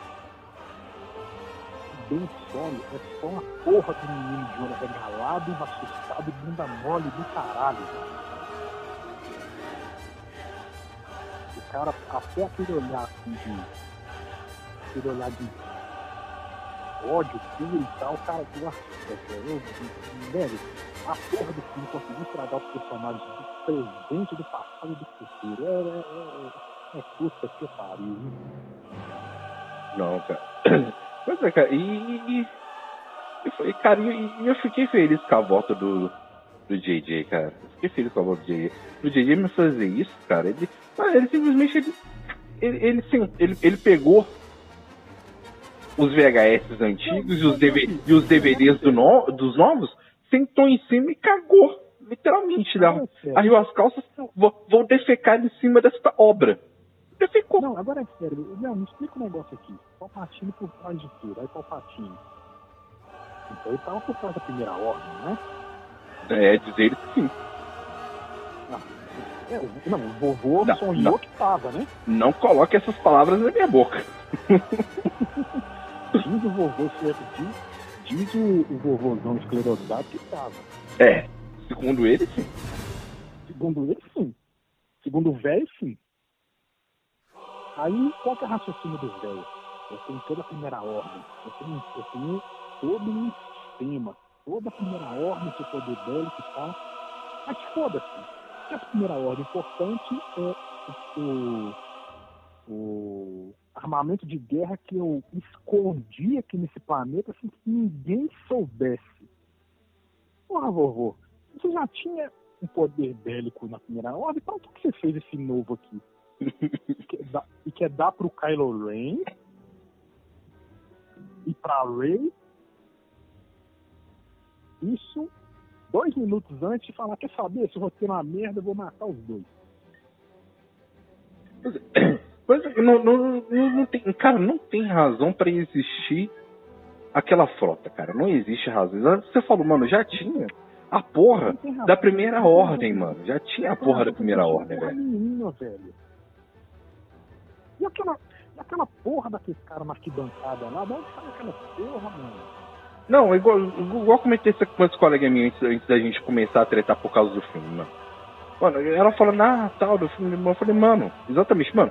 bem solo, é só uma porra do menino de olho regalado, assustado, bunda mole do caralho. O cara, até aquele olhar assim de... aquele olhar de ódio, tudo e tal, o cara que eu velho, a porra do filme conseguiu estragar os personagens do presente, do passado e do futuro. É, é, é, é puta que pariu. Não, cara. Pois é, cara, e, e, foi, cara, e eu fiquei feliz com a volta do, do J J, cara. Eu fiquei feliz com a volta do J J. O J J me fazer isso, cara, ele, ele simplesmente, ele, ele, ele, sim, ele, ele pegou os V H S antigos e os, D V, e os D V Ds do no, dos novos, sentou em cima e cagou, literalmente. Né? Arriou as calças, vou, vou defecar em cima desta obra. Ficou. Não, agora é sério, não, me explica um negócio aqui. Palpatine por trás de tudo, aí Palpatine. Então ele tava por trás da primeira ordem, né? É, dizer ele que sim. Ah, é, não, o vovô não, sonhou não, que tava, né? Não coloque essas palavras na minha boca. Diz o vovô, certo? Diz, diz o, o vovôzão esclerosado que tava. É, segundo ele, sim. Segundo ele, sim. Segundo o velho, sim. Aí, qual que é o raciocínio do velho? Eu tenho toda a primeira ordem, eu tenho, eu tenho todo um sistema, toda a primeira ordem que eu sou do velho que tá. Mas foda-se, que a primeira ordem importante é o, o armamento de guerra que eu escondi aqui nesse planeta assim que ninguém soubesse. Porra, vovô, você já tinha um poder bélico na primeira ordem, então por que você fez esse novo aqui? E quer dar pro Kylo Ren e pra Rey isso dois minutos antes de falar, quer saber, se o roteiro é uma merda, eu vou matar os dois. Pois é, não, não, não tem, cara, não tem razão pra existir aquela frota, cara, não existe razão. Você falou, mano, já tinha a porra da primeira ordem, mano, já tinha a porra da primeira ordem, velho. E aquela, aquela porra daqueles caras na arquibancada lá, de onde sai aquela porra, mano? Não, igual, igual comentei isso com esse colega minha antes, antes da gente começar a tretar por causa do filme, mano. Mano, ela falando, ah, tal, do filme, eu falei, mano, exatamente, mano,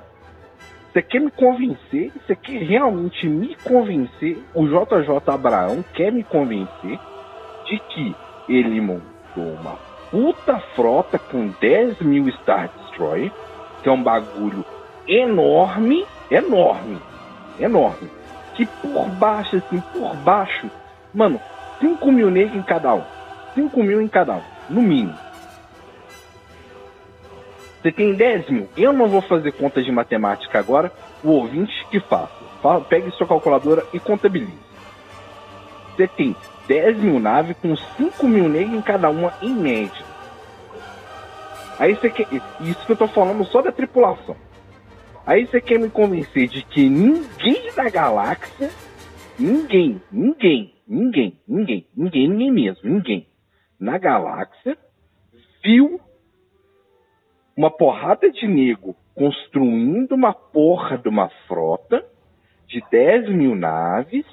você quer me convencer, você quer realmente me convencer, o J J Abraham quer me convencer que ele montou uma puta frota com dez mil Star Destroyer, que é um bagulho enorme, enorme, enorme, que por baixo, assim, por baixo, mano, cinco mil negros em cada um, cinco mil em cada um, no mínimo. Você tem dez mil, eu não vou fazer conta de matemática agora, o ouvinte que faça, fala, pegue sua calculadora e contabilize. Você tem dez mil naves com cinco mil negros em cada uma, em média. Aí você quer... Isso que eu tô falando só da tripulação. Aí você quer me convencer de que ninguém da galáxia, ninguém, ninguém, ninguém, ninguém, ninguém, ninguém mesmo, ninguém, na galáxia, viu uma porrada de nego construindo uma porra de uma frota de dez mil naves,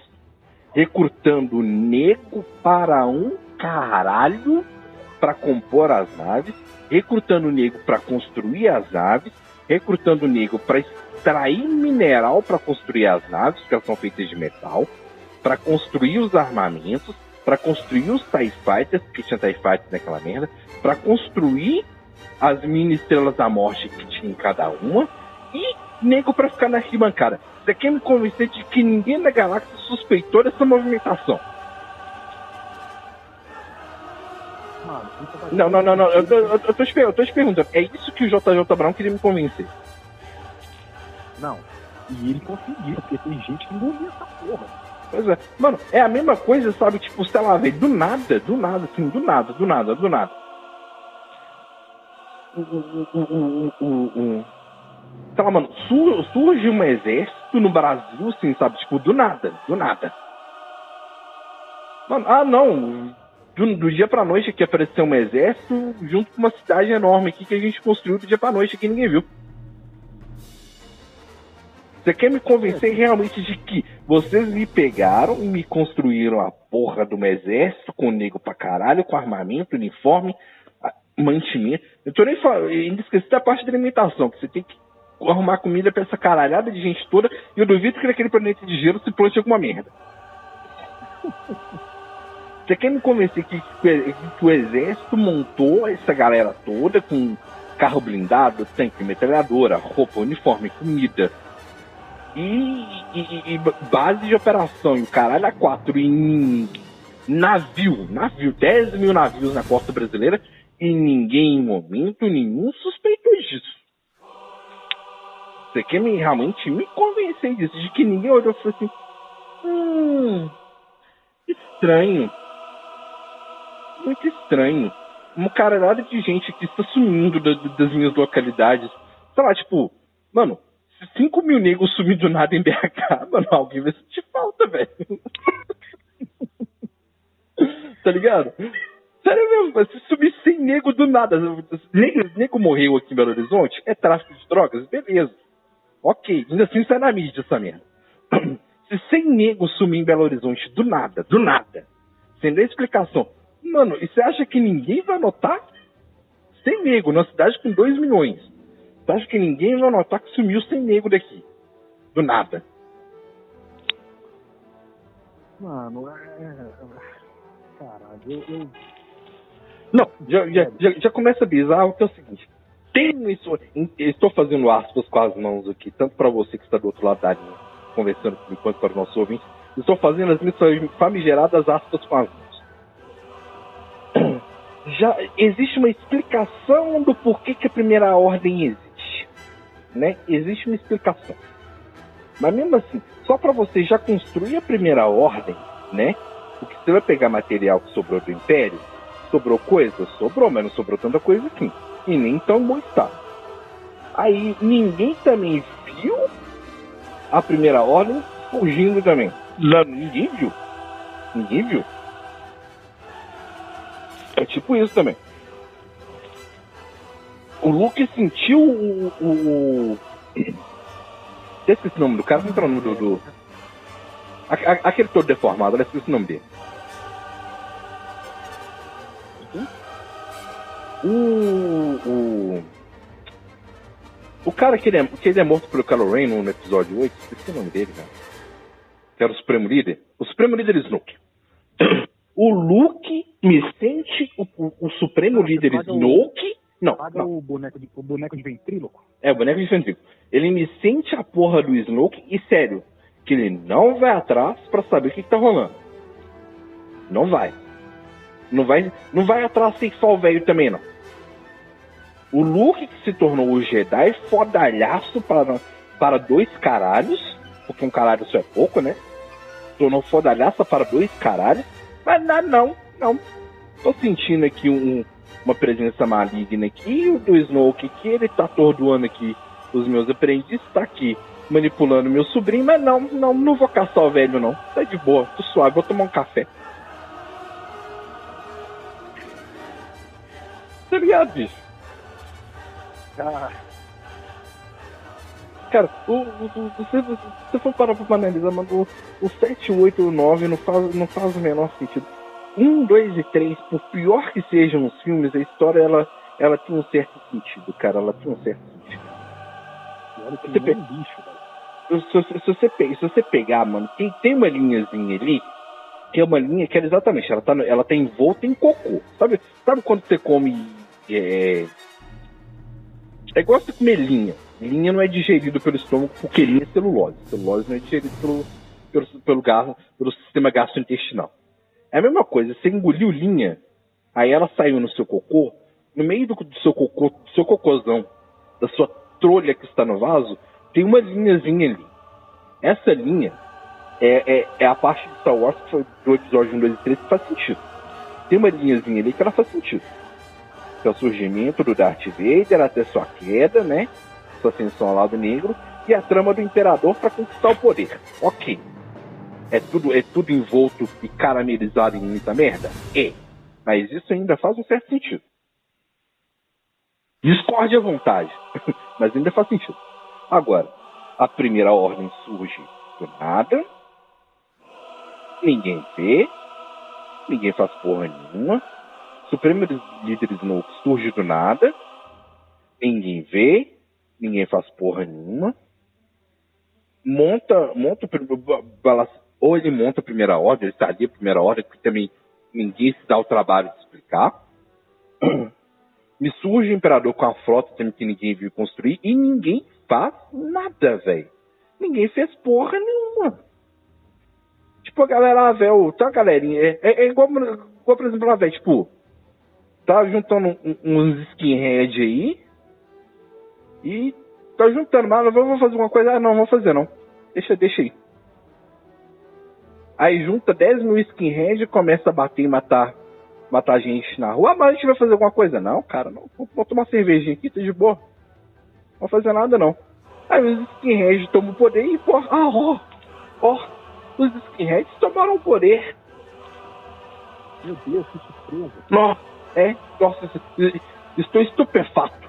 recrutando nego para um caralho para compor as naves, recrutando nego para construir as naves, recrutando nego para extrair mineral para construir as naves, porque elas são feitas de metal, para construir os armamentos, para construir os TIE fighters, porque tinha TIE fighters naquela merda, para construir as mini estrelas da morte que tinha em cada uma, e nego para ficar na arquibancada. Você quer me convencer de que ninguém da galáxia suspeitou dessa movimentação? Mano, não, não, não, não. Eu, eu, eu, eu, tô te, eu tô te perguntando. É isso que o J J Brown queria me convencer. Não. E ele conseguiu, porque tem gente que envolvia essa porra. Pois é. Mano, é a mesma coisa, sabe? Tipo, sei lá, velho, do nada, do nada, assim, do nada, do nada, do nada. O... o, o, o, o, o, o... Tá, mano, surge um exército no Brasil, assim, sabe? Tipo, do nada, do nada. Mano, ah, não. Do, do dia pra noite aqui apareceu um exército junto com uma cidade enorme aqui que a gente construiu do dia pra noite que ninguém viu. Você quer me convencer realmente de que vocês me pegaram e me construíram a porra de um exército com nego pra caralho, com armamento, uniforme, mantimento. Eu tô nem falando, ainda esqueci da parte da alimentação, que você tem que arrumar comida pra essa caralhada de gente toda, e eu duvido que naquele planeta de gelo se plante alguma merda. Você quer me convencer que, que, que o exército montou essa galera toda com carro blindado, tanque, metralhadora, roupa, uniforme, comida e, e, e base de operação e o caralho a quatro em navio, navio, dez mil navios na costa brasileira e ninguém em momento nenhum suspeitou disso. Você quer me, realmente me convencer disso, de que ninguém olhou e falou assim, hum, estranho, muito estranho, uma caralhada de gente que está sumindo da, das minhas localidades, sei lá, tipo, mano, se cinco mil negros sumir do nada em B H, mano, alguém vai sentir falta, velho. Tá ligado? Sério mesmo, se sumir sem nego do nada, nego, nego morreu aqui em Belo Horizonte, é tráfico de drogas, beleza. Ok, ainda assim sai na mídia essa merda. Se sem nego sumir em Belo Horizonte do nada, do nada, sem dar explicação, mano, e você acha que ninguém vai notar? Sem nego, numa cidade com dois milhões, você acha que ninguém vai notar que sumiu sem nego daqui? Do nada. Mano, é... Caralho, eu... eu... Não, já, já, já, já começa a bizarro, que é o seguinte... Tenho isso, estou fazendo aspas com as mãos aqui, tanto para você que está do outro lado da linha, conversando comigo, quanto para o nosso ouvinte. Estou fazendo as minhas famigeradas aspas com as mãos. Já existe uma explicação do porquê que a primeira ordem existe, né? Existe uma explicação. Mas mesmo assim, só para você já construir a primeira ordem, né? Porque você vai pegar material que sobrou do Império, sobrou coisa, sobrou, mas não sobrou tanta coisa assim. E nem tão bom estado. Aí ninguém também viu a primeira ordem fugindo também. Não, ninguém viu. Ninguém viu. É tipo isso também. O Luke sentiu o... o, o... Eu esqueci o nome do cara, não entrou o nome do... do... A, a, aquele todo deformado, eu esqueci o nome dele. O, o o cara que ele, é, que ele é morto pelo Kylo Ren no episódio oito, esqueci o nome dele, cara. Que era o Supremo Líder. O Supremo Líder Snoke. O Luke me sente o, o, o supremo ah, líder Snoke. Não, não. O boneco de, o boneco de ventríloco. É, o boneco de ventríloco. Ele me sente a porra do Snoke e, sério, que ele não vai atrás pra saber o que, que tá rolando. Não vai. Não vai, não vai atrás sem só o velho também, não. O Luke que se tornou o Jedi fodalhaço para, para dois caralhos, porque um caralho só é pouco, né? Tornou fodalhaça para dois caralhos, mas não, não, não. Tô sentindo aqui um... uma presença maligna aqui, o do Snoke que ele tá atordoando aqui os meus aprendizes, tá aqui manipulando meu sobrinho, mas não, não, não vou caçar o velho não, tá de boa, tô suave, vou tomar um café. Tá ligado, bicho? Ah. Cara, o, o, o, você, você for parar pra analisar, mas o, o sete, oito, nove não faz, não faz o menor sentido. um, dois e três, por pior que sejam os filmes, a história, ela, ela tem um certo sentido, cara. Ela tem um certo sentido. Olha que pe... lixo, velho. Se, se, se, você pe... se você pegar, mano, tem, tem uma linhazinha ali, que é uma linha que é exatamente, ela tá, ela tá envolta em cocô. Sabe, sabe quando você come... É... é igual você comer linha. Linha não é digerido pelo estômago, porque linha é celulose. Celulose não é digerido pelo, pelo, pelo, pelo, pelo sistema gastrointestinal. É a mesma coisa, você engoliu linha, aí ela saiu no seu cocô, no meio do, do seu cocô, do seu cocôzão, da sua trolha que está no vaso, tem uma linhazinha ali. Essa linha é, é, é a parte de Star Wars que foi do episódio um, dois e três que faz sentido. Tem uma linhazinha ali que ela faz sentido. Que é o surgimento do Darth Vader até sua queda, né? Sua ascensão ao lado negro, e a trama do Imperador para conquistar o poder. Ok. É tudo, é tudo envolto e caramelizado em muita merda? É. Mas isso ainda faz um certo sentido. Discorde à vontade. Mas ainda faz sentido. Agora, a primeira ordem surge do nada. Ninguém vê. Ninguém faz porra nenhuma. Supremo líder Snoke surge do nada. Ninguém vê. Ninguém faz porra nenhuma. Monta, monta o primeiro... Ou ele monta a primeira ordem, ele está ali a primeira ordem, porque também ninguém se dá o trabalho de explicar. Me surge o Imperador com a frota também que ninguém viu construir, e ninguém faz nada, velho. Ninguém fez porra nenhuma. Tipo, a galera, ah, velho, tá, galerinha, é, é, é igual, igual, por exemplo, lá, velho, tipo, tá juntando um, uns skinhead aí, e tá juntando, mas vamos fazer alguma coisa? Ah, não, vou fazer não. Deixa, deixa aí. Aí junta dez mil skinheads e começa a bater e matar, matar gente na rua. Ah, mas a gente vai fazer alguma coisa? Não, cara, não. Vou tomar cervejinha aqui, tá de boa. Não vou fazer nada, não. Aí os skinheads tomam o poder e, pô, ah, ó, ó, os skinheads tomaram o poder. Meu Deus, que surpresa. Nossa, é, nossa, estou estupefato.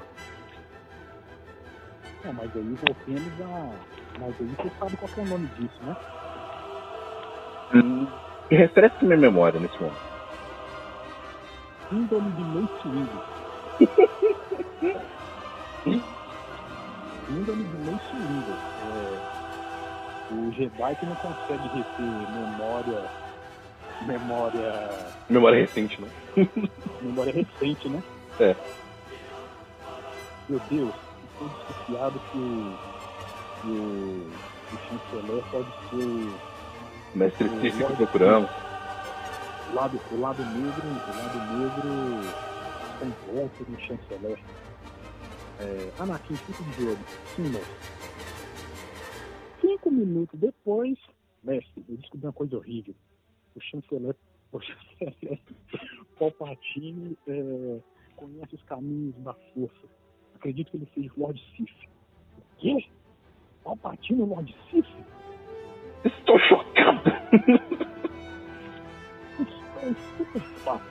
Não, mas aí voltemos a... Mas aí você sabe qual que é o nome disso, né? E refresca minha memória nesse momento. Síndrome de Mansfield. Síndrome de Mansfield. É, o Jedi que não consegue reter memória. Memória. Memória recente, né? Memória recente, né? É. Meu Deus, estou desconfiado que, que o chanceler pode ser. Mas se ele fica procurando. O lado, o lado negro, o lado negro está em volta do chanceler. É, Anakin, fica de olho. Sim, mestre. Cinco minutos depois, mestre, eu descobri uma coisa horrível. O chanceler, o chanceler Palpatine é, conhece os caminhos da força. Acredito que ele seja o Lord Sith. O quê? Palpatine é o Lord Sith? Estou chocado. Estou estupefato.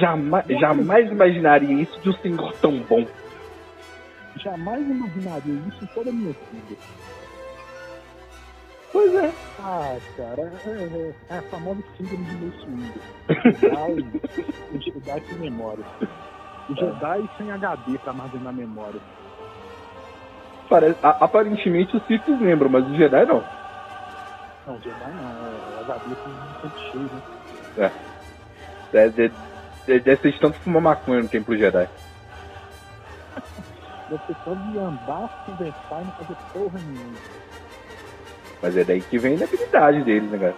Jamais, jamais imaginaria isso de um senhor tão bom. Jamais imaginaria isso em toda a minha vida. Pois é. Ah, cara, é, é a famosa síndrome de Mansfield. O Jedi sem memória. O Jedi é. Sem H D para armazenar memória. Parece, a, aparentemente os Sith lembram, mas o Jedi não. Não, o Jedi não, é o H D sempre cheio, né? É. Deve, deve, deve ser de tanto fumar maconha no Templo Jedi. Deve ser só de andar, conversar e não fazer porra nenhuma. Mas é daí que vem a habilidade deles, né, cara?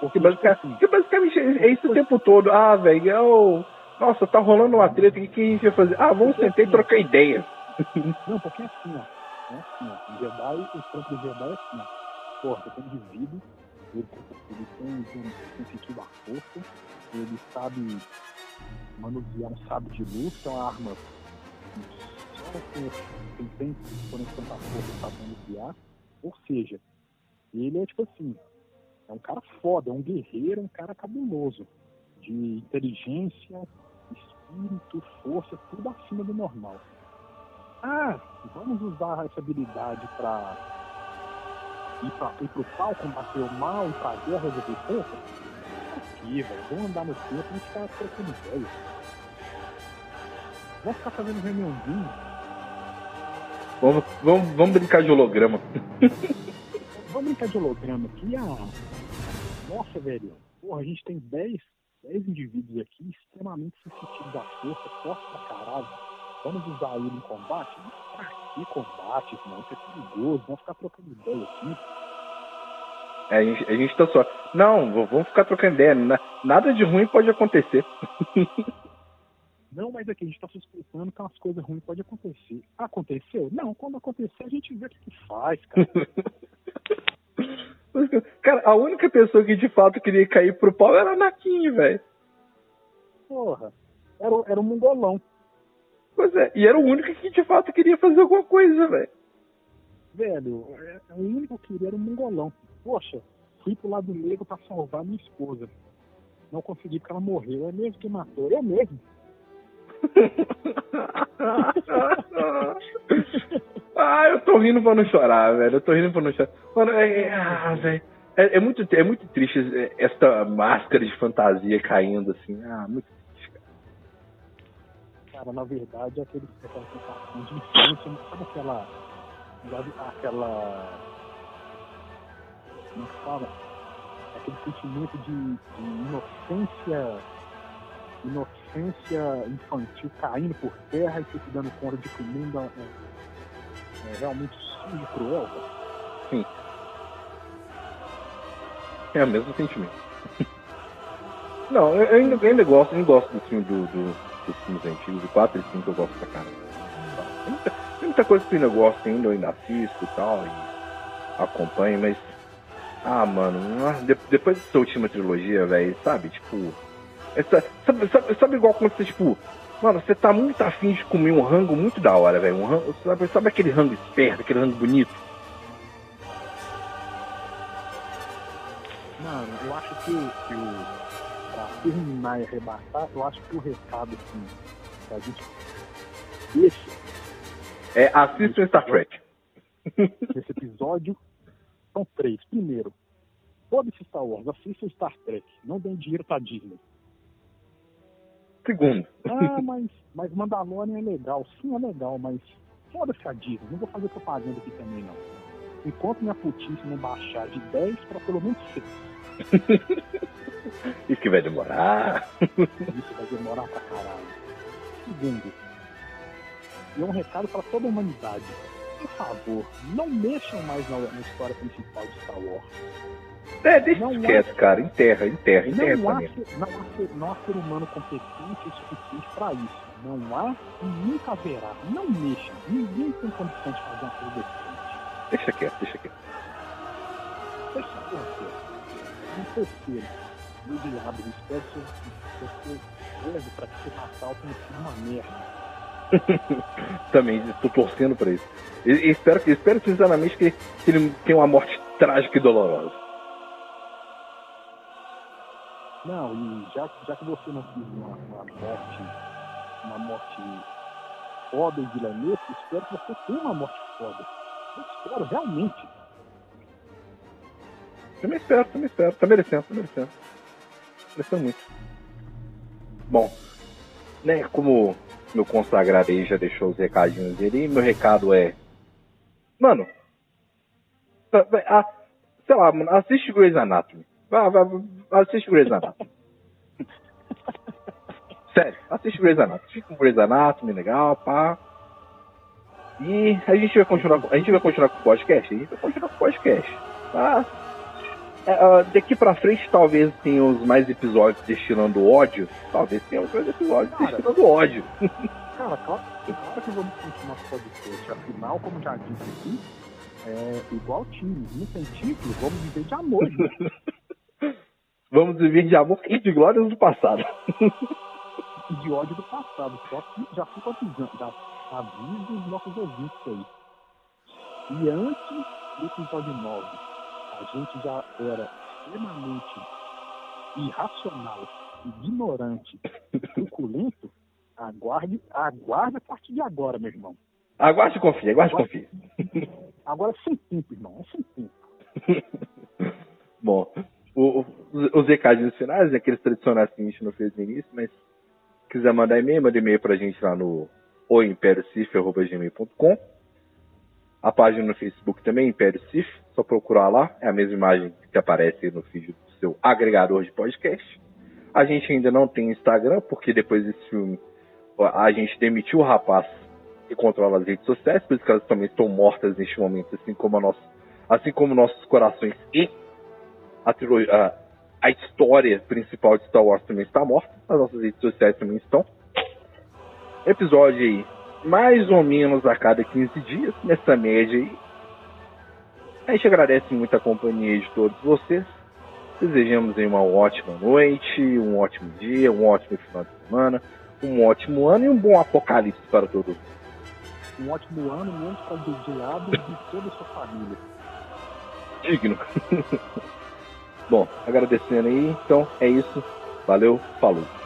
Porque basicamente, porque basicamente é isso o tempo todo. Ah, velho, eu... nossa, tá rolando uma treta, o que, que a gente vai fazer? Ah, vamos porque sentar assim, e trocar ideia. Não, porque é assim, ó. É assim, ó. O Jedi, o trampo do Jedi é assim, ó. Porra, você tem indivíduo, ele tem um sentido da força, ele sabe manusear um sábio de luz, que é uma arma só que tem tempo de conexão da força, sabe manusear. Ou seja, ele é tipo assim. É um cara foda, é um guerreiro, um cara cabuloso. De inteligência, espírito, força, tudo acima do normal. Ah, vamos usar essa habilidade pra ir, pra, ir pro pau, combater o mal, ir pra guerra, resolver força? Aqui, velho, vamos andar no tempo e ficar trocando ideia. Vamos ficar fazendo reuniãozinho. Vamos, vamos, vamos brincar de holograma. Vamos brincar de holograma aqui. Ah, nossa, velho. Porra, a gente tem dez, dez indivíduos aqui extremamente suscetíveis à força, forte pra caralho. Vamos usar ele em combate? Mas pra que combate, mano? Isso é perigoso. Vamos ficar trocando ideia aqui. É, a gente, a gente tá só. Não, vamos ficar trocando ideia. Nada de ruim pode acontecer. Não, mas aqui a gente tá suspeitando que umas coisas ruins podem acontecer. Aconteceu? Não, quando acontecer a gente vê o que faz, cara. Cara, a única pessoa que de fato queria cair pro pau era Anakin, velho. Porra, era, era um mongolão. Pois é, e era o único que de fato queria fazer alguma coisa, velho. Velho, o único que queria era um mongolão. Poxa, fui pro lado negro pra salvar minha esposa. Não consegui porque ela morreu. É mesmo que matou, é mesmo. Ah, eu tô rindo pra não chorar, velho. Eu tô rindo pra não chorar. Mano, é, é, ah, velho. É, é, muito, é muito triste esta máscara de fantasia caindo assim. Ah, muito triste, cara. Cara, na verdade, é aquele aquela sensação de infância, sabe aquela. Aquela. Como é que fala? Aquele sentimento de, de inocência. Inocência infantil caindo por terra e se dando conta de que o mundo é, é realmente sujo e cruel. Sim. É o mesmo sentimento. Não, eu, eu, ainda, eu ainda gosto, ainda gosto do filme do, do, dos filmes antigos, de quatro e cinco eu gosto pra caramba. Tem muita, tem muita coisa que eu ainda gosto, ainda, eu ainda assisto e tal, e acompanho, mas. Ah, mano, depois dessa última trilogia, velho, sabe? Tipo. Essa, sabe, sabe, sabe igual quando você, tipo, mano, você tá muito afim de comer um rango muito da hora, velho. Um sabe, sabe aquele rango esperto, aquele rango bonito? Mano, eu acho que, que pra terminar e arrebatar, eu acho que o recado assim, que a gente deixa é assista o Star Trek. Esse episódio são três. Primeiro, todo esse Star Wars, assista o Star Trek. Não dê dinheiro pra Disney. Segundo. Ah, mas, mas Mandalorian é legal. Sim, é legal, mas foda-se a Disney. Não vou fazer propaganda aqui também, não. Enquanto minha putice não baixar de dez pra pelo menos seis. Isso que vai demorar. Isso vai demorar pra caralho. Segundo. E é um recado pra toda a humanidade. Por favor, não mexam mais na, na história principal de Star Wars. É, deixa não esquece, acha, cara. Enterra, enterra, enterra. Não há, ser, não, há ser, não há ser humano competente o suficiente pra isso. Não há e nunca haverá. Não mexa. Ninguém tem condição de fazer uma coisa decente. Deixa quieto, deixa quieto. Deixa quieto. Terceiro, meu diabo, eu espero que você leve pra que seu Natal tenha sido uma merda. Também, estou torcendo pra isso. Eu, eu espero, eu espero sinceramente que, que ele tenha uma morte trágica e dolorosa. Não, e já, já que você não quis uma, uma morte, uma morte foda e vilanesa, espero que você tenha uma morte foda. Eu espero, realmente. Também espero, também espero. Tá merecendo, tá merecendo. Merecendo muito. Bom, né, como meu consagrado aí já deixou os recadinhos dele, meu recado é... Mano, a, sei lá, mano, assiste Grey's Anatomy. Vai, vai, assiste o Grey's Anatomy. Sério, assiste Grey's Anatomy. Fica com Grey's Anatomy, legal, pá. E a gente vai continuar, a gente vai continuar com o podcast? A gente vai continuar com o podcast, tá? Uh, daqui pra frente talvez tenhamos mais episódios destinando ódio. Talvez tenhamos mais episódios cara, destinando ódio. Cara, claro, claro que vamos continuar com o podcast. Afinal, como já disse aqui, é igual time, incentivo, vamos viver de amor. Né? Vamos viver de amor e de glórias do passado. E de ódio do passado. Só que já fico avisando, já aviso os nossos ouvintes aí. E antes do episódio nove, a gente já era extremamente irracional, ignorante, truculento. Aguarde, aguarde a partir de agora, meu irmão. Aguarde e confia, aguarde e confia. Agora sem tempo, irmão, sem tempo. Bom, o, o, os recadinhos finais, aqueles tradicionais que a gente não fez no início, mas se quiser mandar e-mail, manda e-mail pra gente lá no o império cif arroba gmail ponto com. A página no Facebook também, Império Cif, só procurar lá, é a mesma imagem que aparece no feed do seu agregador de podcast. A gente ainda não tem Instagram, porque depois desse filme a gente demitiu o rapaz que controla as redes sociais, por isso que elas também estão mortas neste momento, assim como, a nosso, assim como nossos corações e a, a, a história principal de Star Wars também está morta, as nossas redes sociais também estão. Episódio aí. Mais ou menos a cada quinze dias, nessa média aí. A gente agradece muito a companhia de todos vocês. Desejamos aí uma ótima noite, um ótimo dia, um ótimo final de semana, um ótimo ano e um bom apocalipse para todos. Um ótimo ano, um monte para o diabo e de toda a sua família. Digno. Bom, agradecendo aí. Então, é isso. Valeu, falou.